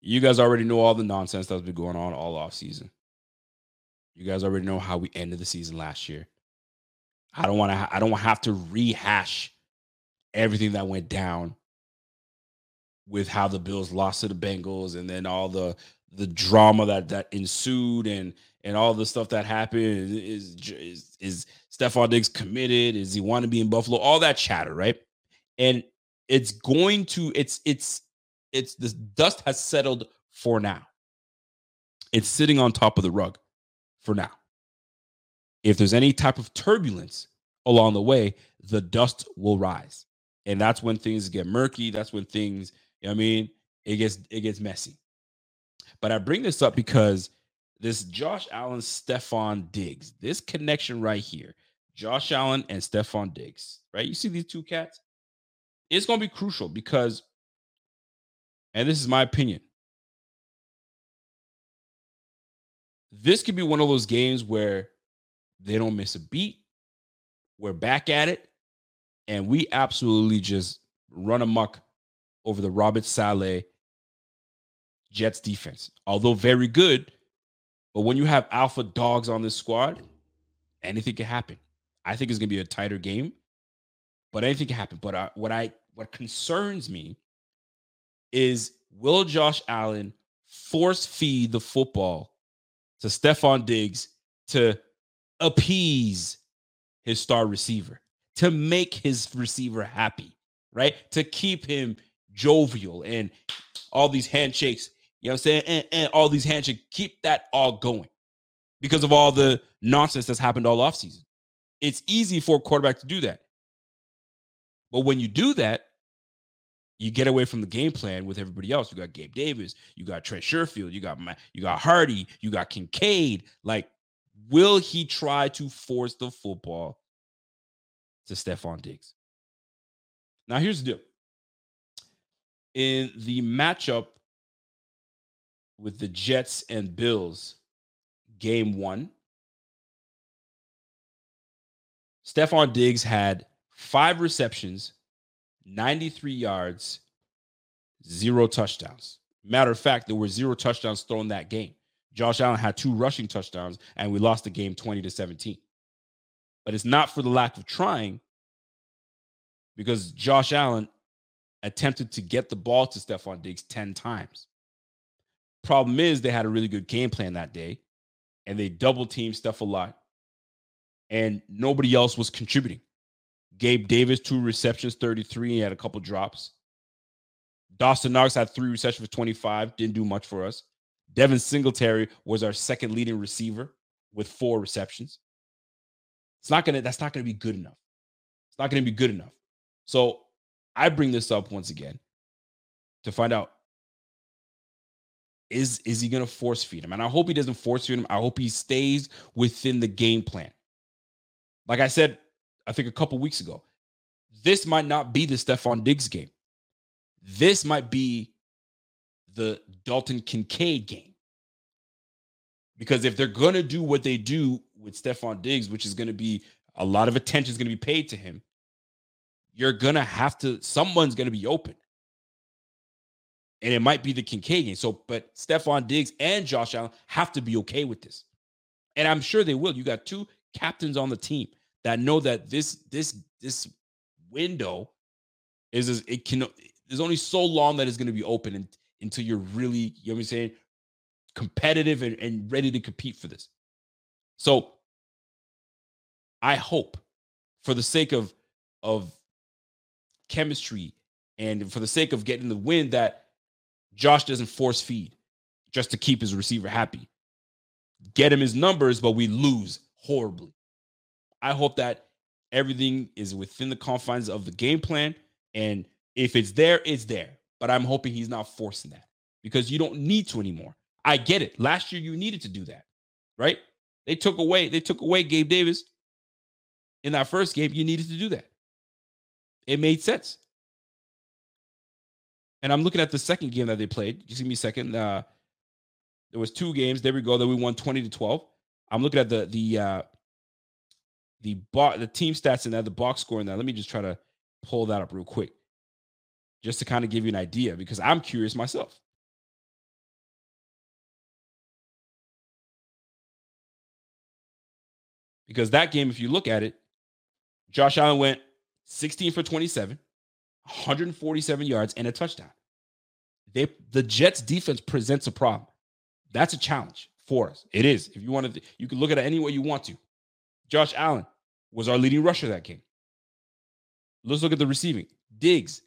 You guys already know all the nonsense that's been going on all offseason. You guys already know how we ended the season last year. I don't want to, I don't have to rehash everything that went down with how the Bills lost to the Bengals and then all the the drama that that ensued and and all the stuff that happened is, is, is Stephon Diggs committed? Is he want to be in Buffalo? All that chatter, right? And it's going to, it's, it's, it's, the dust has settled for now. It's sitting on top of the rug for now. If there's any type of turbulence along the way, the dust will rise. And that's when things get murky. That's when things, you know what I mean? It gets, it gets messy. But I bring this up because this Josh Allen, Stephon Diggs, this connection right here, Josh Allen and Stephon Diggs, right? You see these two cats? It's going to be crucial because and this is my opinion, this could be one of those games where they don't miss a beat. We're back at it, and we absolutely just run amok over the Robert Saleh Jets defense. Although very good, but when you have alpha dogs on this squad, anything can happen. I think it's going to be a tighter game, but anything can happen. But I, what I what concerns me is, will Josh Allen force feed the football to Stephon Diggs to appease his star receiver, to make his receiver happy, right? To keep him jovial and all these handshakes, you know what I'm saying? And, and all these handshakes, keep that all going because of all the nonsense that's happened all offseason. It's easy for a quarterback to do that. But when you do that, you get away from the game plan with everybody else. You got Gabe Davis, you got Trent Sherfield, you got Ma- you got Hardy, you got Kincaid. Like, will he try to force the football to Stephon Diggs? Now, here's the deal. In the matchup with the Jets and Bills, game one, Stephon Diggs had five receptions, ninety-three yards, zero touchdowns. Matter of fact, there were zero touchdowns thrown that game. Josh Allen had two rushing touchdowns, and we lost the game twenty to seventeen. But it's not for the lack of trying, because Josh Allen attempted to get the ball to Stephon Diggs ten times. Problem is, they had a really good game plan that day, and they double-teamed Steph a lot, and nobody else was contributing. Gabe Davis, two receptions, thirty-three. He had a couple drops. Dawson Knox had three receptions for twenty-five. Didn't do much for us. Devin Singletary was our second leading receiver with four receptions. It's not gonna. That's not gonna be good enough. It's not gonna be good enough. So I bring this up once again to find out, is is he gonna force feed him? And I hope he doesn't force feed him. I hope he stays within the game plan. Like I said, I think a couple weeks ago, this might not be the Stephon Diggs game. This might be the Dalton Kincaid game. Because if they're going to do what they do with Stephon Diggs, which is going to be a lot of attention is going to be paid to him, you're going to have to, someone's going to be open. And it might be the Kincaid game. So, but Stephon Diggs and Josh Allen have to be okay with this. And I'm sure they will. You got two captains on the team that know that this this this window is, is it can there's only so long that it's going to be open and, until you're really, you know what I'm saying, competitive and, and ready to compete for this. So I hope, for the sake of of chemistry and for the sake of getting the win, that Josh doesn't force feed just to keep his receiver happy. Get him his numbers, but we lose horribly. I hope that everything is within the confines of the game plan. And if it's there, it's there. But I'm hoping he's not forcing that, because you don't need to anymore. I get it. Last year, you needed to do that, right? They took away, they took away Gabe Davis. In that first game, you needed to do that. It made sense. And I'm looking at the second game that they played. Just give me a second. Uh, there was two games. There we go. That we won twenty to twelve. I'm looking at the, the, uh, The bo- the team stats in that, the box score in that. Let me just try to pull that up real quick, just to kind of give you an idea, because I'm curious myself. Because that game, if you look at it, Josh Allen went sixteen for twenty-seven, one hundred forty-seven yards, and a touchdown. They the Jets defense presents a problem. That's a challenge for us. It is. If you want to, you can look at it any way you want to. Josh Allen was our leading rusher that game. Let's look at the receiving. Diggs,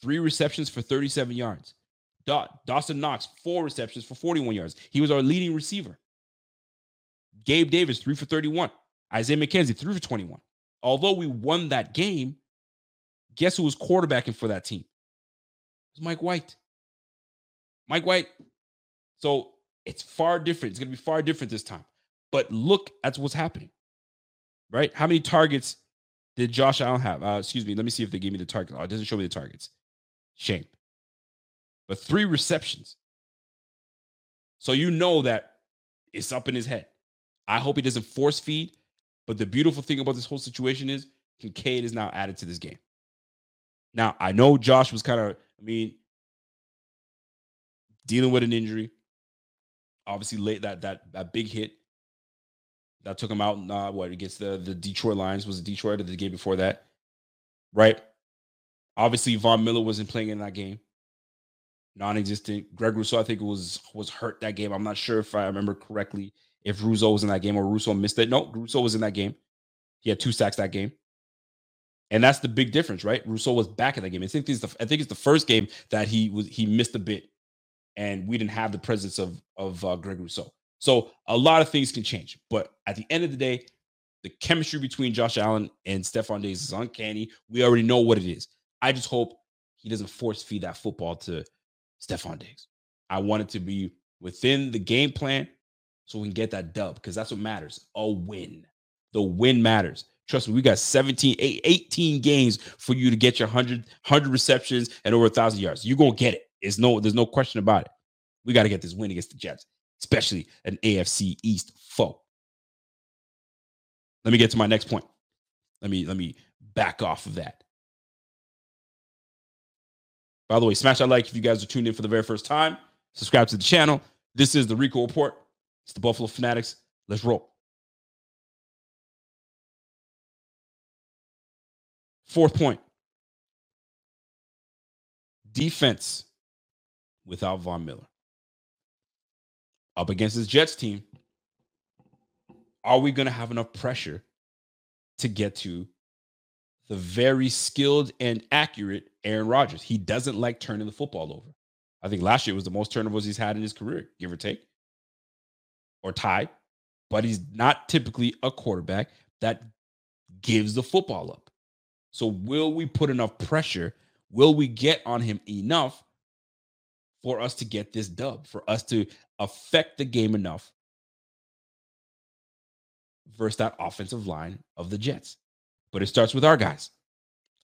three receptions for thirty-seven yards. Dot, Dawson Knox, four receptions for forty-one yards. He was our leading receiver. Gabe Davis, three for thirty-one. Isaiah McKenzie, three for twenty-one. Although we won that game, guess who was quarterbacking for that team? It was Mike White. Mike White. So it's far different. It's going to be far different this time. But look at what's happening. Right? How many targets did Josh Allen have? Uh, excuse me. Let me see if they gave me the target. Oh, it doesn't show me the targets. Shame. but three receptions. So you know that it's up in his head. I hope he doesn't force feed, but the beautiful thing about this whole situation is Kincaid is now added to this game. Now, I know Josh was kind of, I mean, dealing with an injury. Obviously, late that that that big hit that took him out. Uh, what against the the Detroit Lions was it Detroit or the game before that, right? Obviously, Von Miller wasn't playing in that game, non-existent. Greg Rousseau, I think, was was hurt that game. I'm not sure if I remember correctly if Rousseau was in that game or Rousseau missed it. No, Rousseau was in that game. He had two sacks that game, and that's the big difference, right? Rousseau was back in that game. I think it's the I think it's the first game that he was he missed a bit. And we didn't have the presence of, of uh, Greg Rousseau. So a lot of things can change. But at the end of the day, the chemistry between Josh Allen and Stephon Diggs is uncanny. We already know what it is. I just hope he doesn't force feed that football to Stephon Diggs. I want it to be within the game plan so we can get that dub because that's what matters, a win. The win matters. Trust me, we got seventeen, eighteen games for you to get your one hundred, one hundred receptions and over one thousand yards. You're going to get it. It's no, there's no question about it. We got to get this win against the Jets, especially an A F C East foe. Let me get to my next point. Let me let me back off of that. By the way, smash that like if you guys are tuned in for the very first time. Subscribe to the channel. This is the Rico Report. It's the Buffalo Fanatics. Let's roll. Fourth point. Defense. Without Von Miller. Up against this Jets team, are we going to have enough pressure to get to the very skilled and accurate Aaron Rodgers? He doesn't like turning the football over. I think last year was the most turnovers he's had in his career, give or take, or tied. But he's not typically a quarterback that gives the football up. So will we put enough pressure? Will we get on him enough for us to get this dub, for us to affect the game enough versus that offensive line of the Jets? But it starts with our guys.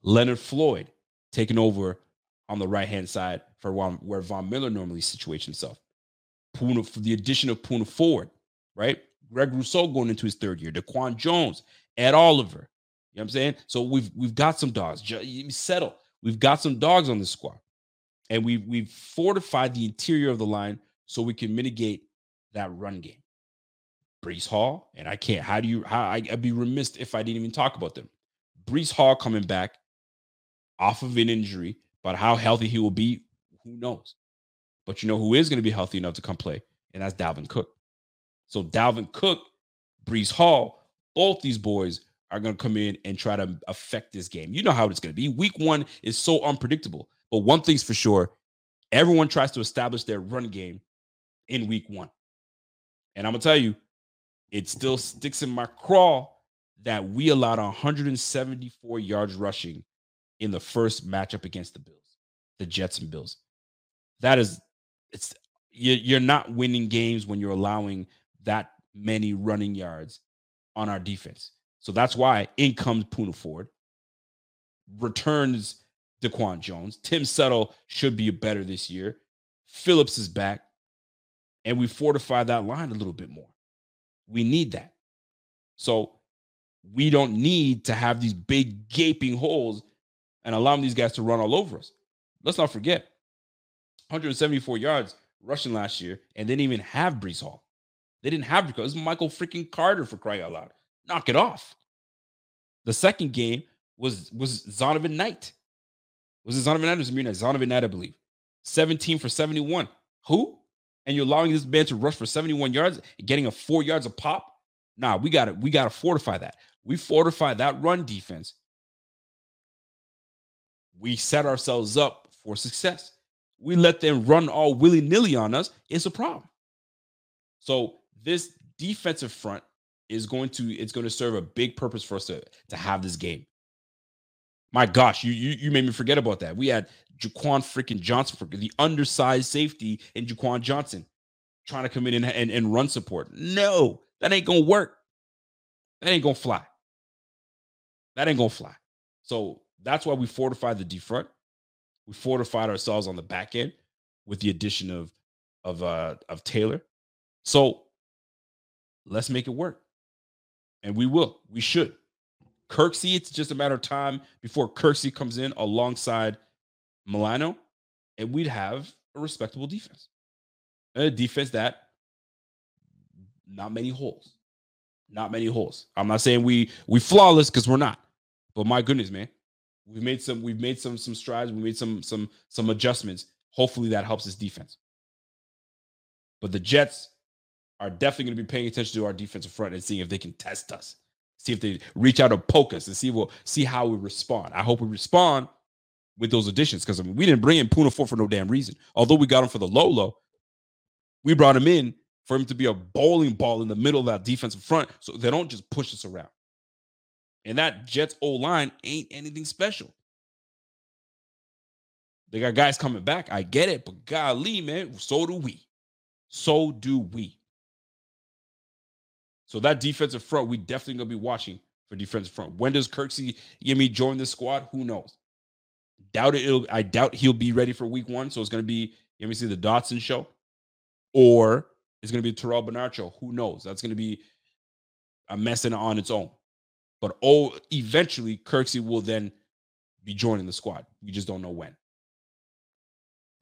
Leonard Floyd taking over on the right-hand side for where Von Miller normally situates himself. Poona, for the addition of Poona Ford, right? Greg Rousseau going into his third year. Daquan Jones, Ed Oliver. You know what I'm saying? So we've we've got some dogs. Settle. We've got some dogs on this squad. And we, we've fortified the interior of the line so we can mitigate that run game. Breece Hall, and I can't, how do you, how I, I'd be remiss if I didn't even talk about them. Breece Hall coming back off of an injury, but how healthy he will be, who knows? But you know who is going to be healthy enough to come play, and that's Dalvin Cook. So Dalvin Cook, Breece Hall, both these boys are going to come in and try to affect this game. You know how it's going to be. Week one is so unpredictable. But one thing's for sure, everyone tries to establish their run game in week one. And I'm going to tell you, it still sticks in my craw that we allowed one hundred seventy-four yards rushing in the first matchup against the Bills, the Jets and Bills. That is, it's you're not winning games when you're allowing that many running yards on our defense. So that's why in comes Poona Ford, returns Daquan Jones. Tim Settle should be better this year. Phillips is back. And we fortify that line a little bit more. We need that. So we don't need to have these big gaping holes and allowing these guys to run all over us. Let's not forget, one hundred seventy-four yards rushing last year, and they didn't even have Breece Hall. They didn't have Breece Hall. It was Michael freaking Carter, for crying out loud. Knock it off. The second game was, was Zonovan Knight. Was it Zonovan Knight? It was Zonovan Knight, I believe. seventeen for seventy-one. Who? And you're allowing this man to rush for seventy-one yards, getting a four yards a pop? Nah, we got to we got to fortify that. We fortify that run defense. We set ourselves up for success. We let them run all willy-nilly on us. It's a problem. So this defensive front is going to it's going to serve a big purpose for us to, to have this game. My gosh, you, you you made me forget about that. We had Jaquan freaking Johnson, for the undersized safety, and Jaquan Johnson trying to come in and, and, and run support. No, that ain't going to work. That ain't going to fly. That ain't going to fly. So that's why we fortified the D front. We fortified ourselves on the back end. with the addition of of uh, of Taylor. So let's make it work. And we will. We should. Kirksey, it's just a matter of time before Kirksey comes in alongside Milano, and we'd have a respectable defense. A defense that not many holes. Not many holes. I'm not saying we we flawless, because we're not. But my goodness, man. We've made some we've made some some strides, we made some some some adjustments. Hopefully that helps this defense. But the Jets are definitely going to be paying attention to our defensive front and seeing if they can test us. See if they reach out and poke us and see we'll see how we respond. I hope we respond with those additions, because I mean, we didn't bring in Poona Ford for no damn reason. Although we got him for the low low, we brought him in for him to be a bowling ball in the middle of that defensive front so they don't just push us around. And that Jets O-line ain't anything special. They got guys coming back. I get it, but golly, man, so do we. So do we. So that defensive front, we definitely going to be watching for defensive front. When does Kirksey Yemi join the squad? Who knows? Doubt it. It'll, I doubt he'll be ready for week one, so it's going to be, let me see, the Dotson show, or it's going to be Terrell Bernard show. Who knows? That's going to be a mess in, on its own. But oh, eventually, Kirksey will then be joining the squad. We just don't know when.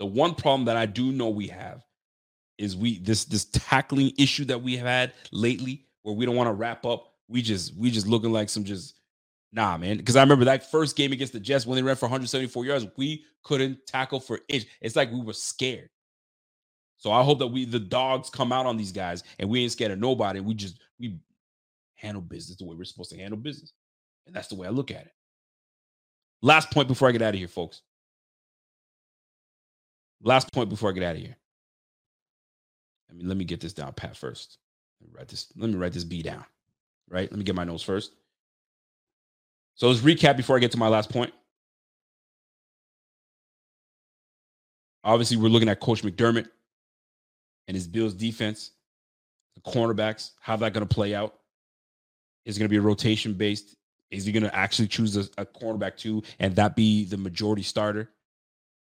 The one problem that I do know we have is we this this tackling issue that we have had lately, where we don't want to wrap up. We just we just looking like some just nah, man. Because I remember that first game against the Jets when they ran for one hundred seventy-four yards, we couldn't tackle for inch. It's like we were scared. So I hope that we the dogs come out on these guys and we ain't scared of nobody. We just we. handle business the way we're supposed to handle business. And that's the way I look at it. Last point before I get out of here, folks. Last point before I get out of here. I mean, let me get this down, Pat, first. Let me write this, let me write this B down, right? Let me get my notes first. So let's recap before I get to my last point. Obviously, we're looking at Coach McDermott and his Bills defense, the cornerbacks, how that's going to play out. Is going to be rotation based? Is he going to actually choose a, a cornerback too, and that be the majority starter?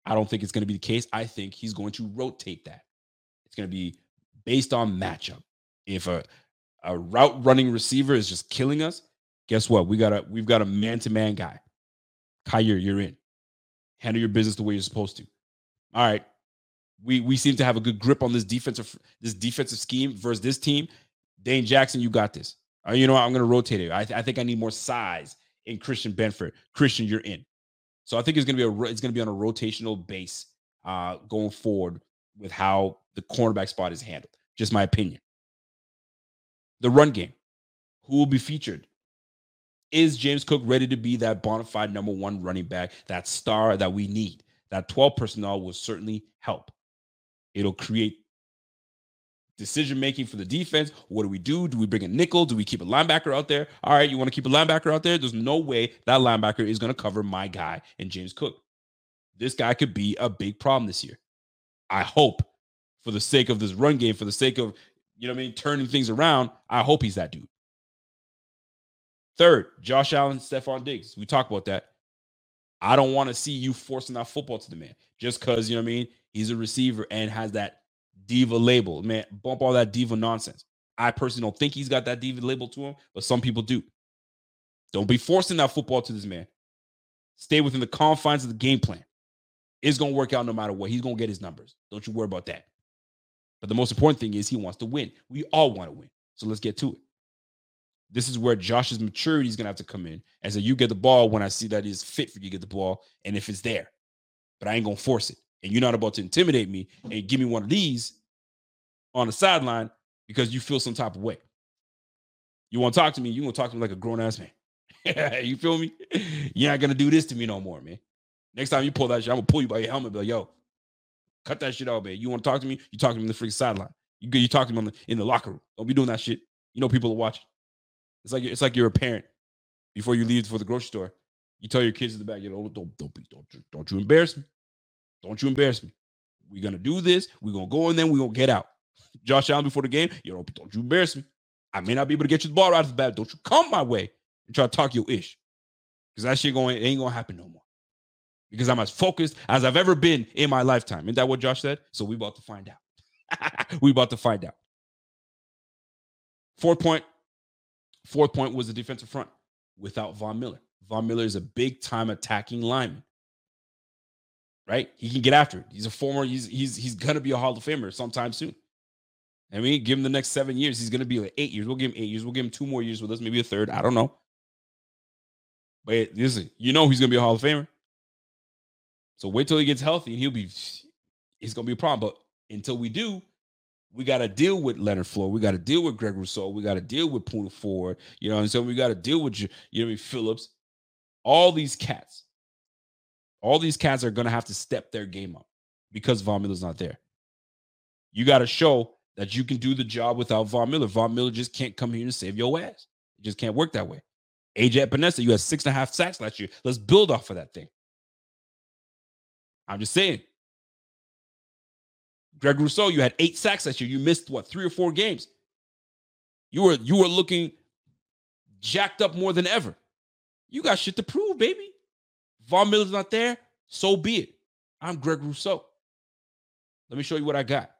I don't think it's going to be the case. I think he's going to rotate that. It's going to be based on matchup. If a, a route running receiver is just killing us, guess what? We got a we've got a man to man guy. Kaiir, you're in. Handle your business the way you're supposed to. All right, we we seem to have a good grip on this defensive this defensive scheme versus this team. Dane Jackson, you got this. You know what? I'm going to rotate it. I, th- I think I need more size in Christian Benford. Christian, you're in. So I think it's going to be a ro- it's going to be on a rotational base uh, going forward with how the cornerback spot is handled. Just my opinion. The run game. Who will be featured? Is James Cook ready to be that bona fide number one running back, that star that we need? That twelve personnel will certainly help. It'll create decision-making for the defense. What do we do? Do we bring a nickel? Do we keep a linebacker out there? All right, you want to keep a linebacker out there? There's no way that linebacker is going to cover my guy and James Cook. This guy could be a big problem this year. I hope, for the sake of this run game, for the sake of, you know what I mean, turning things around, I hope he's that dude. Third, Josh Allen, Stephon Diggs. We talked about that. I don't want to see you forcing that football to the man just because, you know what I mean, he's a receiver and has that diva label, man. Bump all that diva nonsense. I personally don't think he's got that diva label to him, but some people do. Don't be forcing that football to this man. Stay within the confines of the game plan. It's going to work out no matter what. He's going to get his numbers. Don't you worry about that. But the most important thing is he wants to win. We all want to win. So let's get to it. This is where Josh's maturity is going to have to come in. As a, you get the ball when I see that is fit for you to get the ball, and if it's there. But I ain't going to force it. And you're not about to intimidate me and give me one of these on the sideline because you feel some type of way. You want to talk to me, you're going to talk to me like a grown-ass man. You feel me? You're not going to do this to me no more, man. Next time you pull that shit, I'm going to pull you by your helmet and be like, yo, cut that shit out, man. You want to talk to me? You talk to me on the freaking sideline. You, you talk to me on the, in the locker room. Don't be doing that shit. You know people are watching. It's like, it's like you're a parent before you leave for the grocery store. You tell your kids in the back, you know, don't, don't, be, don't, don't you embarrass me. Don't you embarrass me. We're going to do this. We're going to go in there. We're going to get out. Josh Allen before the game, you know, don't you embarrass me. I may not be able to get you the ball right off the bat. Don't you come my way and try to talk your ish. Because that shit going, it ain't going to happen no more. because I'm as focused as I've ever been in my lifetime. Isn't that what Josh said? So we about to find out. we about to find out. Fourth point. Fourth point was the defensive front without Von Miller. Von Miller is a big-time attacking lineman, right? He can get after it. He's a former, he's he's he's going to be a Hall of Famer sometime soon. I mean, give him the next seven years. He's going to be like eight years. We'll give him eight years. We'll give him two more years with us, maybe a third. I don't know. But listen, you know he's going to be a Hall of Famer. So wait till he gets healthy, and he'll be, it's going to be a problem. But until we do, we got to deal with Leonard Floyd. We got to deal with Greg Rousseau. We got to deal with Poona Ford. You know what I'm saying? We got to deal with, you know what I mean, Phillips. All these cats, all these cats are going to have to step their game up because Von Miller's not there. You got to show that you can do the job without Von Miller. Von Miller just can't come here and save your ass. It just can't work that way. A J Epinesa, you had six and a half sacks last year. Let's build off of that thing. I'm just saying. Greg Rousseau, you had eight sacks last year. You missed, what, three or four games. You were, you were looking jacked up more than ever. You got shit to prove, baby. Von Miller's not there, so be it. I'm Greg Rousseau. Let me show you what I got.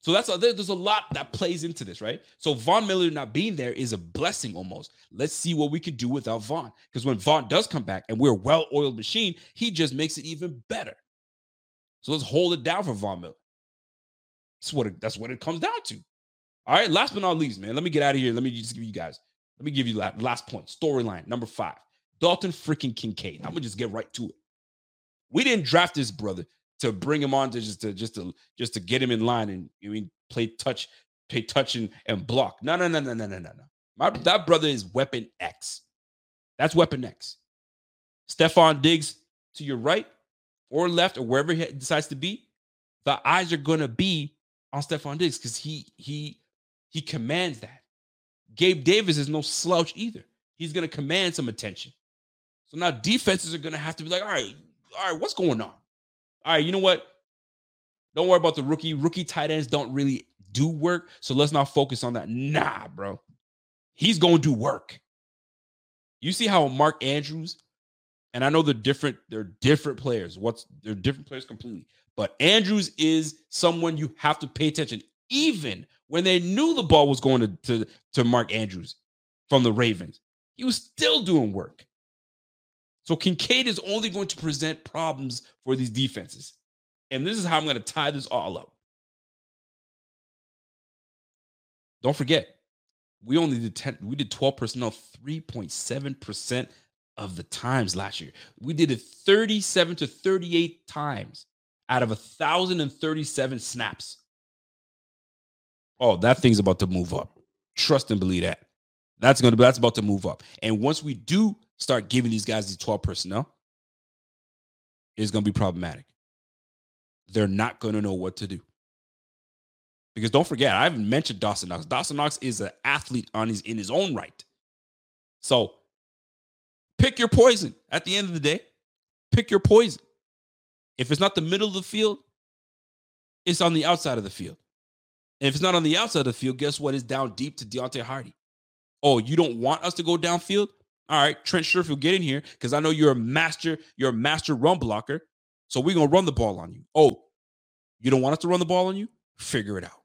So that's a, there's a lot that plays into this, right? So Von Miller not being there is a blessing almost. Let's see what we can do without Von. Because when Von does come back and we're a well-oiled machine, he just makes it even better. So let's hold it down for Von Miller. That's what it, that's what it comes down to. All right, last but not least, man, let me get out of here. Let me just give you guys, let me give you last, last point. Storyline number five. Dalton freaking Kincaid. I'm gonna just get right to it. We didn't draft this brother to bring him on to just to just to just to get him in line and you mean play touch, play touch and, and block. No, no, no, no, no, no, no, no. My, that brother is Weapon X. That's Weapon X. Stephon Diggs to your right or left or wherever he decides to be, the eyes are gonna be on Stephon Diggs because he he he commands that. Gabe Davis is no slouch either. He's gonna command some attention. So now defenses are going to have to be like, all right, all right, what's going on? All right, you know what? Don't worry about the rookie. Rookie tight ends don't really do work, so let's not focus on that. Nah, bro. He's going to do work. You see how Mark Andrews, and I know they're different, they're different players. What's they're different players completely. But Andrews is someone you have to pay attention, even when they knew the ball was going to, to, to Mark Andrews from the Ravens. He was still doing work. So Kincaid is only going to present problems for these defenses. And this is how I'm going to tie this all up. Don't forget, we only did ten, we did twelve personnel three point seven percent of the times last year. We did it thirty-seven to thirty-eight times out of one thousand thirty-seven snaps. Oh, that thing's about to move up. Trust and believe that. That's going to be, that's about to move up. And once we do start giving these guys these twelve personnel, it's going to be problematic. They're not going to know what to do. Because don't forget, I haven't mentioned Dawson Knox. Dawson Knox is an athlete on his, in his own right. So pick your poison. At the end of the day, pick your poison. If it's not the middle of the field, it's on the outside of the field. And if it's not on the outside of the field, guess what? It's down deep to Deonte Harty. Oh, you don't want us to go downfield? All right, Trent Sherfield, get in here because I know you're a master, you're a master run blocker. So we're gonna run the ball on you. Oh, you don't want us to run the ball on you? Figure it out.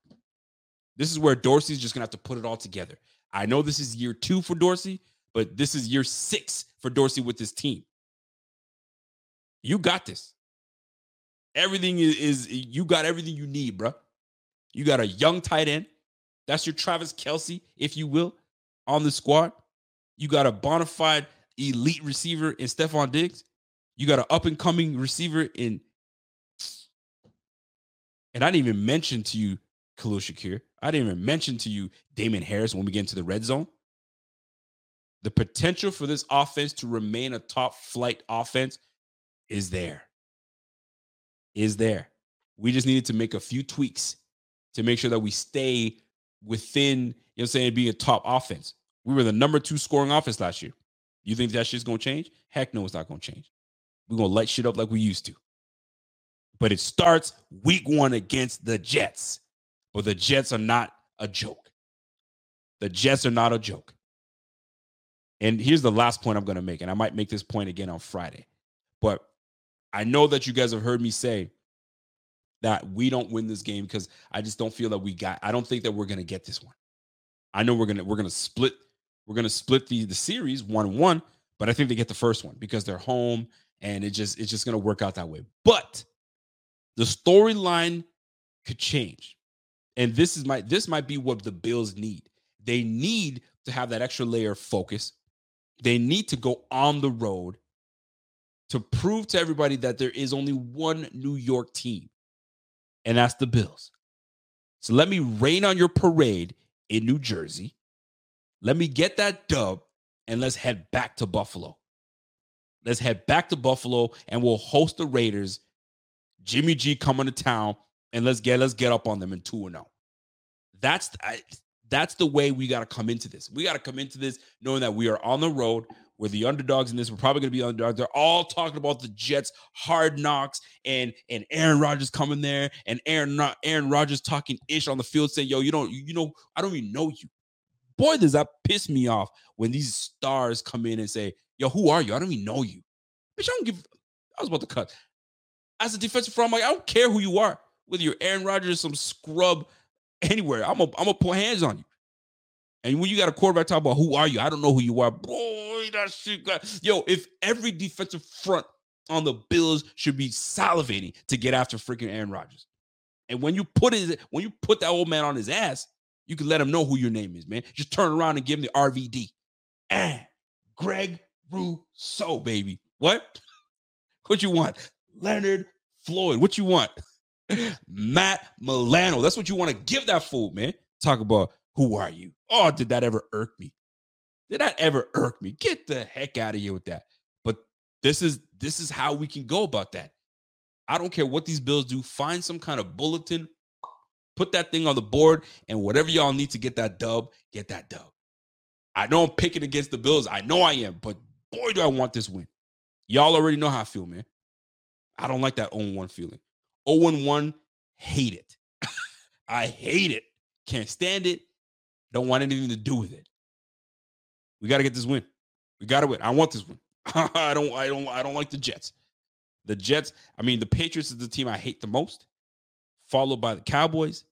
This is where Dorsey's just gonna have to put it all together. I know this is year two for Dorsey, but this is year six for Dorsey with this team. You got this. Everything is, is you got everything you need, bro. You got a young tight end. That's your Travis Kelce, if you will, on the squad. You got a bona fide elite receiver in Stephon Diggs. You got an up-and-coming receiver in... And I didn't even mention to you Khalil Shakir. I didn't even mention to you Damien Harris when we get into the red zone. The potential for this offense to remain a top-flight offense is there. Is there. We just needed to make a few tweaks to make sure that we stay within, you know what I'm saying, being a top offense. We were the number two scoring offense last year. You think that shit's going to change? Heck no, it's not going to change. We're going to light shit up like we used to. But it starts week one against the Jets. But the Jets are not a joke. The Jets are not a joke. And here's the last point I'm going to make, and I might make this point again on Friday. But I know that you guys have heard me say that we don't win this game because I just don't feel that we got, I don't think that we're going to get this one. I know we're going to, we're going to split, we're going to split the, the series one, one, but I think they get the first one because they're home and it just, it's just going to work out that way. But the storyline could change. And this is my, this might be what the Bills need. They need to have that extra layer of focus. They need to go on the road to prove to everybody that there is only one New York team, and that's the Bills. So let me rain on your parade in New Jersey. Let me get that dub, and let's head back to Buffalo. Let's head back to Buffalo, and we'll host the Raiders. Jimmy G coming to town, and let's get let's get up on them in two and oh. That's I, that's the way we got to come into this. We got to come into this knowing that we are on the road. We're the underdogs in this. We're probably going to be underdogs. They're all talking about the Jets, hard knocks, and and Aaron Rodgers coming there, and Aaron Aaron Rodgers talking ish on the field, saying, "Yo, you don't, you know, I don't even know you." Boy, does that piss me off when these stars come in and say, "Yo, who are you? I don't even know you." Bitch, I don't give. I was about to cut. As a defensive front, I'm like, I don't care who you are, whether you're Aaron Rodgers or some scrub anywhere. I'm a, I'm gonna put hands on you. And when you got a quarterback talking about who are you, I don't know who you are, boy. That shit got, yo, if every defensive front on the Bills should be salivating to get after freaking Aaron Rodgers. And when you put his, when you put that old man on his ass, you can let him know who your name is, man. Just turn around and give him the R V D. And Greg Rousseau, baby. What? What you want? Leonard Floyd. What you want? Matt Milano. That's what you want to give that fool, man. Talk about who are you? Oh, did that ever irk me? Did that ever irk me? Get the heck out of here with that. But this is this is how we can go about that. I don't care what these Bills do. Find some kind of bulletin, put that thing on the board, and whatever y'all need to get that dub, get that dub. I know I'm picking against the Bills. I know I am, but boy, do I want this win. Y'all already know how I feel, man. I don't like that oh and one feeling. oh and one, hate it. I hate it. Can't stand it. Don't want anything to do with it. We got to get this win. We got to win. I want this win. I don't, I don't, I don't like the Jets. The Jets, I mean, the Patriots is the team I hate the most, followed by the Cowboys,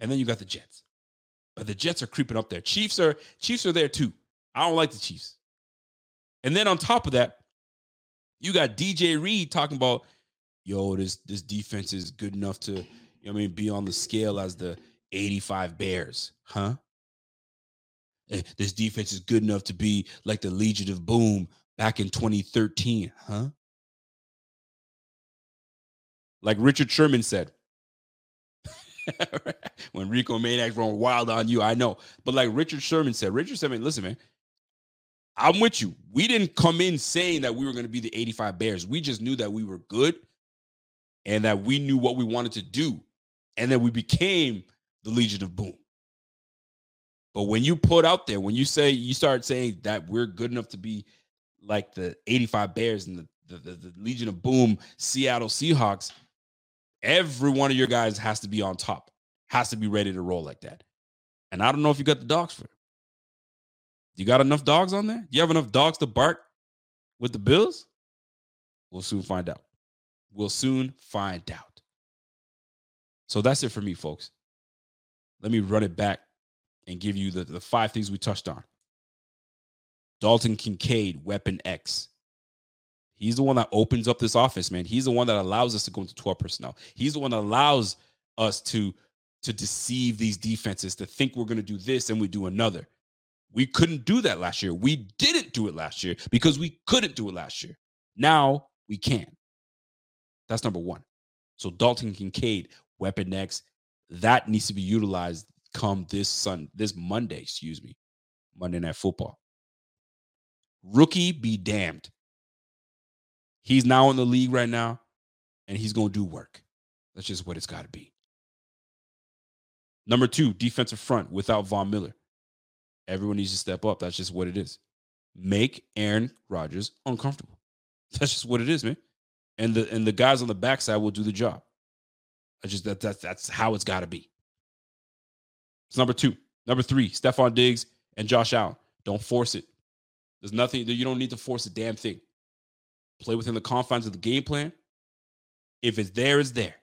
and then you got the Jets. But the Jets are creeping up there. Chiefs are, Chiefs are there too. I don't like the Chiefs. And then on top of that, you got D J Reed talking about, yo, this, this defense is good enough to, you know what I mean, be on the scale as the eighty-five Bears, huh? This defense is good enough to be like the Legion of Boom back in twenty thirteen, huh? Like Richard Sherman said, when Rico Manak's going wild on you, I know. But like Richard Sherman said, Richard Sherman, listen, man, I'm with you. We didn't come in saying that we were going to be the eighty-five Bears. We just knew that we were good and that we knew what we wanted to do. And then we became the Legion of Boom. But when you put out there, when you say, you start saying that we're good enough to be like the eighty-five Bears and the, the, the, the Legion of Boom Seattle Seahawks, every one of your guys has to be on top, has to be ready to roll like that. And I don't know if you got the dogs for it. You got enough dogs on there? Do you have enough dogs to bark with the Bills? We'll soon find out. We'll soon find out. So that's it for me, folks. Let me run it back and give you the, the five things we touched on. Dalton Kincaid, Weapon X. He's the one that opens up this offense, man. He's the one that allows us to go into twelve personnel. He's the one that allows us to, to deceive these defenses, to think we're going to do this and we do another. We couldn't do that last year. We didn't do it last year because we couldn't do it last year. Now we can. That's number one. So Dalton Kincaid, Weapon X, that needs to be utilized come this Sun, this Monday, excuse me, Monday Night Football. Rookie be damned. He's now in the league right now, and he's going to do work. That's just what it's got to be. Number two, defensive front without Von Miller. Everyone needs to step up. That's just what it is. Make Aaron Rodgers uncomfortable. That's just what it is, man. And the and the guys on the backside will do the job. That's just that that's that's how it's got to be. It's number two. Number three, Stephon Diggs and Josh Allen. Don't force it. There's nothing. You don't need to force a damn thing. Play within the confines of the game plan. If it's there, it's there.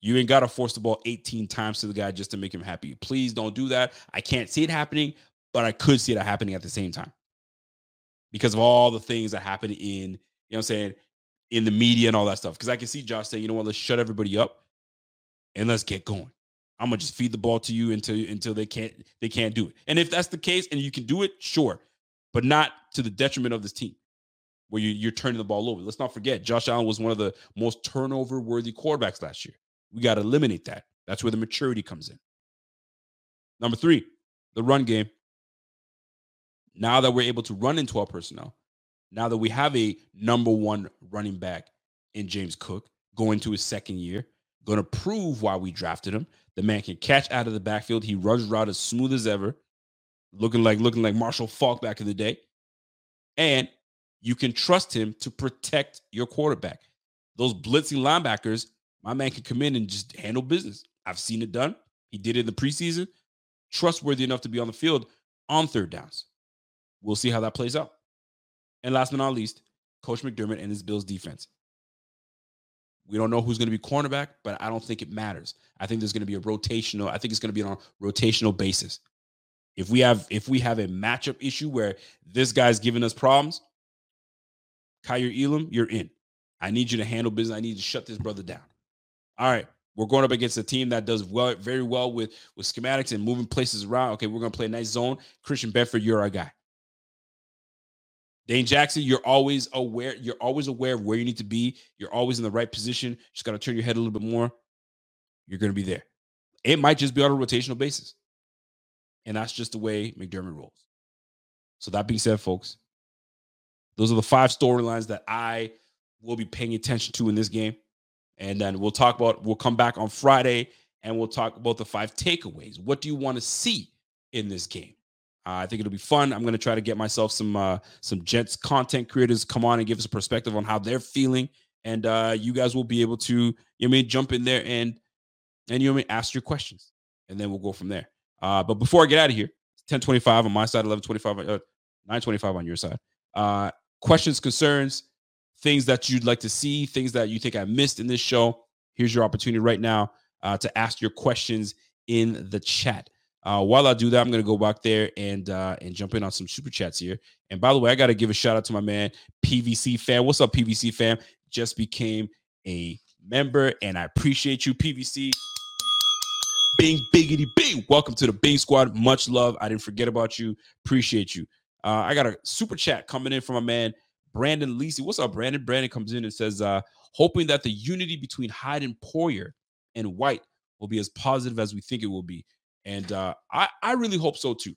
You ain't got to force the ball eighteen times to the guy just to make him happy. Please don't do that. I can't see it happening, but I could see it happening at the same time because of all the things that happen in, you know what I'm saying, in the media and all that stuff. Because I can see Josh saying, you know what, let's shut everybody up and let's get going. I'm going to just feed the ball to you until until they can't they can't do it. And if that's the case and you can do it, sure, but not to the detriment of this team where you, you're turning the ball over. Let's not forget, Josh Allen was one of the most turnover-worthy quarterbacks last year. We got to eliminate that. That's where the maturity comes in. Number three, the run game. Now that we're able to run into our personnel, now that we have a number one running back in James Cook going to his second year, going to prove why we drafted him. The man can catch out of the backfield. He runs route as smooth as ever, looking like looking like Marshall Faulk back in the day. And you can trust him to protect your quarterback. Those blitzing linebackers, my man can come in and just handle business. I've seen it done. He did it in the preseason. Trustworthy enough to be on the field on third downs. We'll see how that plays out. And last but not least, Coach McDermott and his Bills defense. We don't know who's going to be cornerback, but I don't think it matters. I think there's going to be a rotational. I think it's going to be on a rotational basis. If we have if we have a matchup issue where this guy's giving us problems, Kaiir Elam, you're in. I need you to handle business. I need you to shut this brother down. All right, we're going up against a team that does well, very well with, with schematics and moving places around. Okay, we're going to play a nice zone. Christian Benford, you're our guy. Dane Jackson, you're always aware. You're always aware of where you need to be. You're always in the right position. Just got to turn your head a little bit more. You're going to be there. It might just be on a rotational basis. And that's just the way McDermott rolls. So that being said, folks, those are the five storylines that I will be paying attention to in this game. And then we'll talk about, we'll come back on Friday and we'll talk about the five takeaways. What do you want to see in this game? Uh, I think it'll be fun. I'm going to try to get myself some uh, some Jets content creators come on and give us a perspective on how they're feeling. And uh, you guys will be able to, you know what I mean, jump in there and, and you know what I mean, ask your questions. And then we'll go from there. Uh, but before I get out of here, it's ten twenty-five on my side, eleven twenty-five, uh, nine twenty-five on your side. Uh, questions, concerns, things that you'd like to see, things that you think I missed in this show. Here's your opportunity right now uh, to ask your questions in the chat. Uh, while I do that, I'm going to go back there and uh, and jump in on some super chats here. And by the way, I got to give a shout out to my man, P V C Fam. What's up, P V C Fam? Just became a member, and I appreciate you, P V C. Bing, biggity, bing. Welcome to the Bing Squad. Much love. I didn't forget about you. Appreciate you. Uh, I got a super chat coming in from my man, Brandon Lisi. What's up, Brandon? Brandon comes in and says, uh, hoping that the unity between Hyde and Poyer and White will be as positive as we think it will be. And uh, I, I really hope so, too,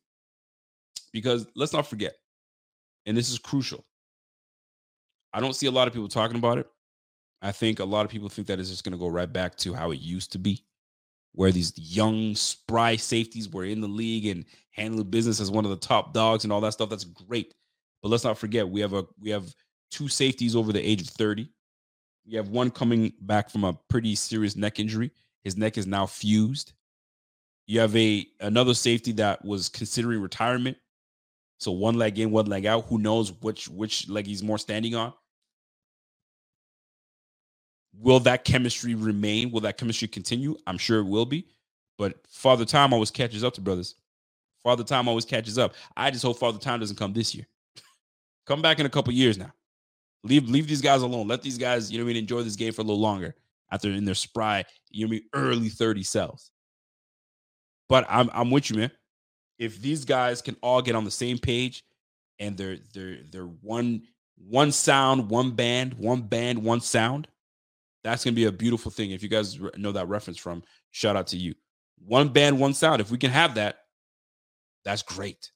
because let's not forget, and this is crucial. I don't see a lot of people talking about it. I think a lot of people think that it's just going to go right back to how it used to be, where these young, spry safeties were in the league and handling business as one of the top dogs and all that stuff. That's great. But let's not forget, we have a we have two safeties over the age of thirty. We have one coming back from a pretty serious neck injury. His neck is now fused. You have a another safety that was considering retirement. So one leg in, one leg out. Who knows which which leg he's more standing on? Will that chemistry remain? Will that chemistry continue? I'm sure it will be. But Father Time always catches up to brothers. Father Time always catches up. I just hope Father Time doesn't come this year. Come back in a couple years now. Leave leave these guys alone. Let these guys, you know what I mean, enjoy this game for a little longer after in their spry, you know what I mean, early thirty cells. But I'm I'm with you, man. If these guys can all get on the same page and they're they're they're one one sound, one band, one band, one sound, that's gonna be a beautiful thing. If you guys know that reference from, shout out to you. One band, one sound. If we can have that, that's great.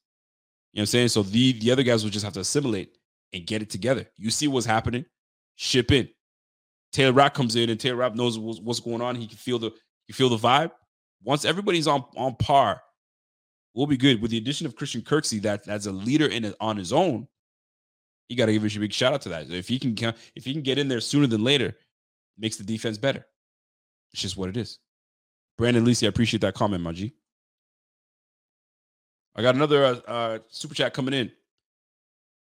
You know what I'm saying? So the, the other guys will just have to assimilate and get it together. You see what's happening, ship in. Taylor Rapp comes in and Taylor Rapp knows what's, what's going on. He can feel the you feel the vibe. Once everybody's on, on par, we'll be good. With the addition of Christian Kirksey, that that's a leader in on his own. You got to give a big shout out to that. If he can if he can get in there sooner than later, it makes the defense better. It's just what it is. Brandon Lisi, I appreciate that comment, my G. I got another uh, uh, super chat coming in.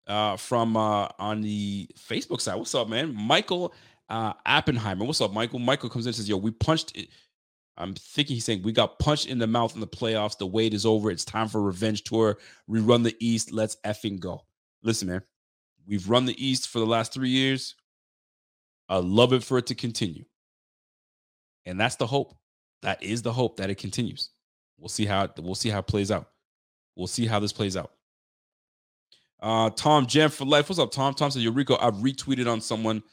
uh, from uh, on the Facebook side. What's up, man? Michael uh, Oppenheimer. What's up, Michael? Michael comes in and says, yo, we punched it. I'm thinking he's saying we got punched in the mouth in the playoffs. The wait is over. It's time for revenge tour. We run the East. Let's effing go. Listen, man, we've run the East for the last three years. I love it for it to continue. And that's the hope. That is the hope that it continues. We'll see how we'll see how it plays out. We'll see how this plays out. Uh, Tom Jam for life. What's up, Tom? Tom said, Yuriko, I've retweeted on someone.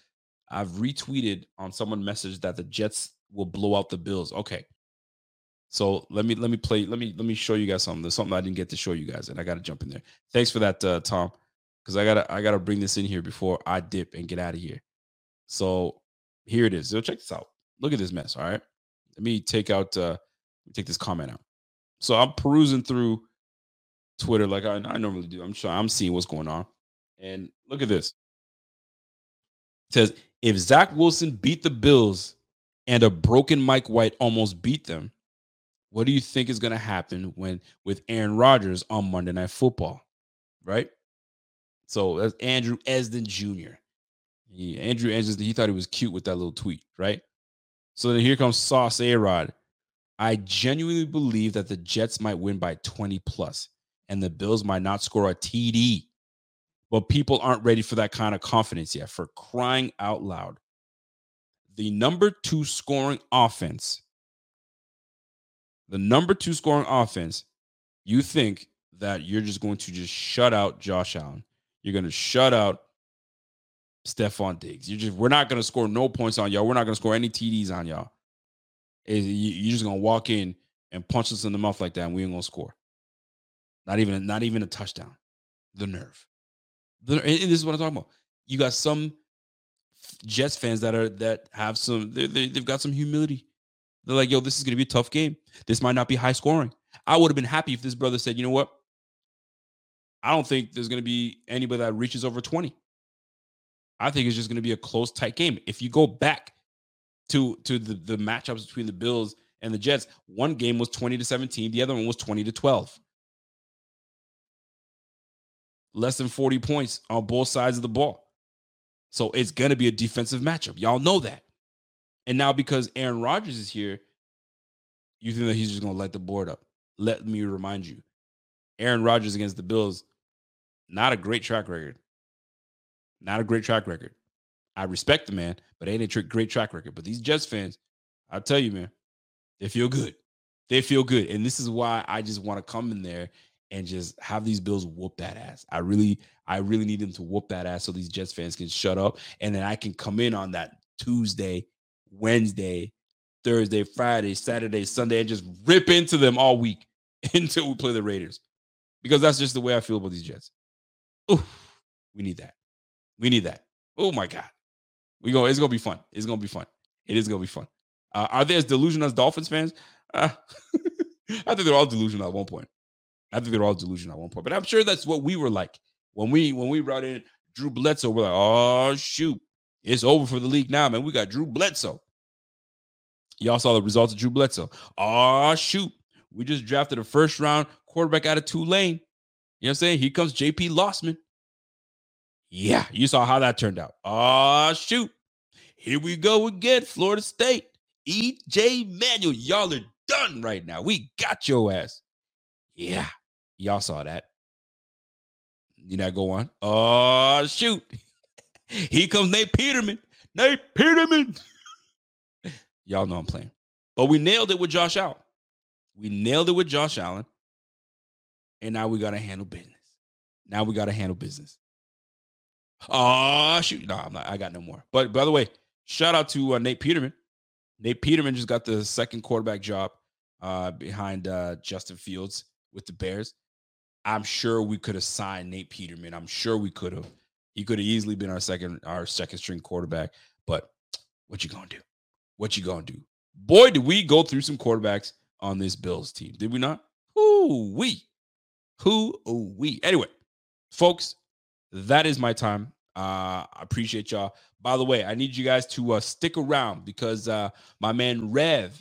I've retweeted on someone message that the Jets will blow out the Bills. Okay. So let me let me play. Let me let me show you guys something. There's something I didn't get to show you guys, and I gotta jump in there. Thanks for that, uh, Tom. Because I gotta I gotta bring this in here before I dip and get out of here. So here it is. So check this out. Look at this mess. All right. Let me take out uh take this comment out. So I'm perusing through Twitter like I, I normally do. I'm sure I'm seeing what's going on. And look at this. It says, if Zach Wilson beat the Bills and a broken Mike White almost beat them, what do you think is going to happen when with Aaron Rodgers on Monday Night Football? Right? So that's Andrew Esden Junior He, Andrew Esden, he thought he was cute with that little tweet, right? So then here comes Sauce A-Rod. I genuinely believe that the Jets might win by twenty plus and the Bills might not score a T D. But people aren't ready for that kind of confidence yet. For crying out loud. The number two scoring offense. The number two scoring offense. You think that you're just going to just shut out Josh Allen. You're going to shut out Stephon Diggs. You just we're not going to score no points on y'all. We're not going to score any T Ds on y'all. You're just going to walk in and punch us in the mouth like that, and we ain't going to score. Not even, not even a touchdown. The nerve. The, and this is what I'm talking about. You got some Jets fans that are that have some. They, they've got some humility. They're like, "Yo, this is going to be a tough game. This might not be high scoring." I would have been happy if this brother said, "You know what? I don't think there's going to be anybody that reaches over twenty. I think it's just going to be a close, tight game." If you go back to to the, the matchups between the Bills and the Jets, one game was twenty to seventeen, the other one was twenty to twelve. Less than forty points on both sides of the ball. So it's going to be a defensive matchup. Y'all know that. And now because Aaron Rodgers is here, you think that he's just going to light the board up. Let me remind you, Aaron Rodgers against the Bills, not a great track record. Not a great track record. I respect the man, but ain't a tr- great track record. But these Jets fans, I tell you, man, they feel good. They feel good. And this is why I just want to come in there and just have these Bills whoop that ass. I really, I really need them to whoop that ass so these Jets fans can shut up. And then I can come in on that Tuesday, Wednesday, Thursday, Friday, Saturday, Sunday, and just rip into them all week until we play the Raiders. Because that's just the way I feel about these Jets. Ooh, we need that. We need that. Oh my God. We go. It's gonna be fun. It's gonna be fun. It is gonna be fun. Uh, are they as delusional as Dolphins fans? Uh, I think they're all delusional at one point. I think they're all delusional at one point. But I'm sure that's what we were like when we when we brought in Drew Bledsoe. We're like, oh shoot, it's over for the league now, man. We got Drew Bledsoe. Y'all saw the results of Drew Bledsoe. Oh shoot, we just drafted a first round quarterback out of Tulane. You know what I'm saying? Here comes J P Lossman. Yeah, you saw how that turned out. Oh, shoot. Here we go again, Florida State. E J Manuel, y'all are done right now. We got your ass. Yeah, y'all saw that. You not go on? Oh, shoot. Here comes Nate Peterman. Nate Peterman. Y'all know I'm playing. But we nailed it with Josh Allen. We nailed it with Josh Allen. And now we got to handle business. Now we got to handle business. Oh, shoot. No, I'm not. I got no more. But by the way, shout out to uh, Nate Peterman. Nate Peterman just got the second quarterback job uh, behind uh, Justin Fields with the Bears. I'm sure we could have signed Nate Peterman. I'm sure we could have. He could have easily been our second our second string quarterback. But what you going to do? What you going to do? Boy, did we go through some quarterbacks on this Bills team. Did we not? Hoo-wee. Hoo-wee. Anyway, folks, that is my time. Uh, I appreciate y'all. By the way, I need you guys to uh, stick around because uh, my man Rev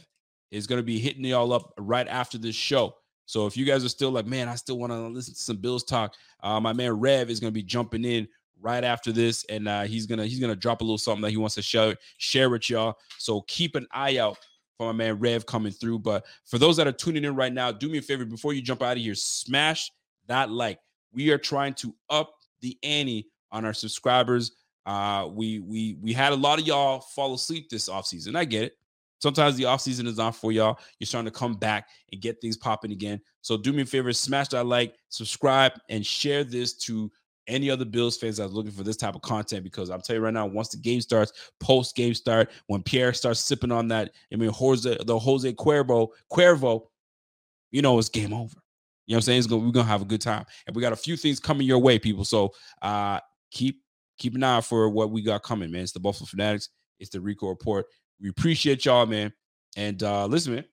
is going to be hitting y'all up right after this show. So if you guys are still like, man, I still want to listen to some Bills talk, uh, my man Rev is going to be jumping in right after this, and uh, he's gonna he's gonna drop a little something that he wants to share share with y'all. So keep an eye out for my man Rev coming through. But for those that are tuning in right now, do me a favor before you jump out of here, smash that like. We are trying to up the ante on our subscribers. Uh, we we we had a lot of y'all fall asleep this offseason. I get it. Sometimes the offseason is not for y'all. You're starting to come back and get things popping again. So do me a favor, smash that like, subscribe, and share this to any other Bills fans that's looking for this type of content, because I'm telling you right now, once the game starts, post-game start, when Pierre starts sipping on that, I mean, Jose, the Jose Cuervo, Cuervo, you know it's game over. You know what I'm saying? It's gonna, we're going to have a good time. And we got a few things coming your way, people. So uh, keep keep an eye for what we got coming, man. It's the Buffalo Fanatics. It's the Rico Report. We appreciate y'all, man. And uh, listen, man,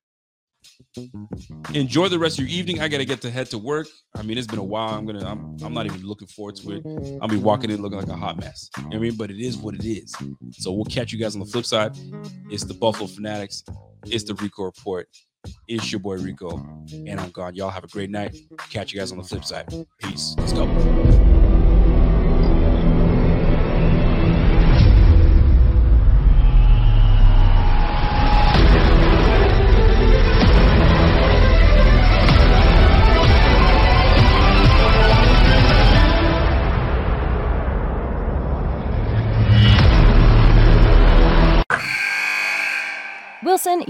enjoy the rest of your evening. I gotta get to head to work. I mean, it's been a while. I'm gonna. I'm. I'm not even looking forward to it. I'll be walking in looking like a hot mess. You know what I mean, but it is what it is. So we'll catch you guys on the flip side. It's the Buffalo Fanatics. It's the Rico Report. It's your boy Rico, and I'm gone. Y'all have a great night. Catch you guys on the flip side. Peace. Let's go. Wilson,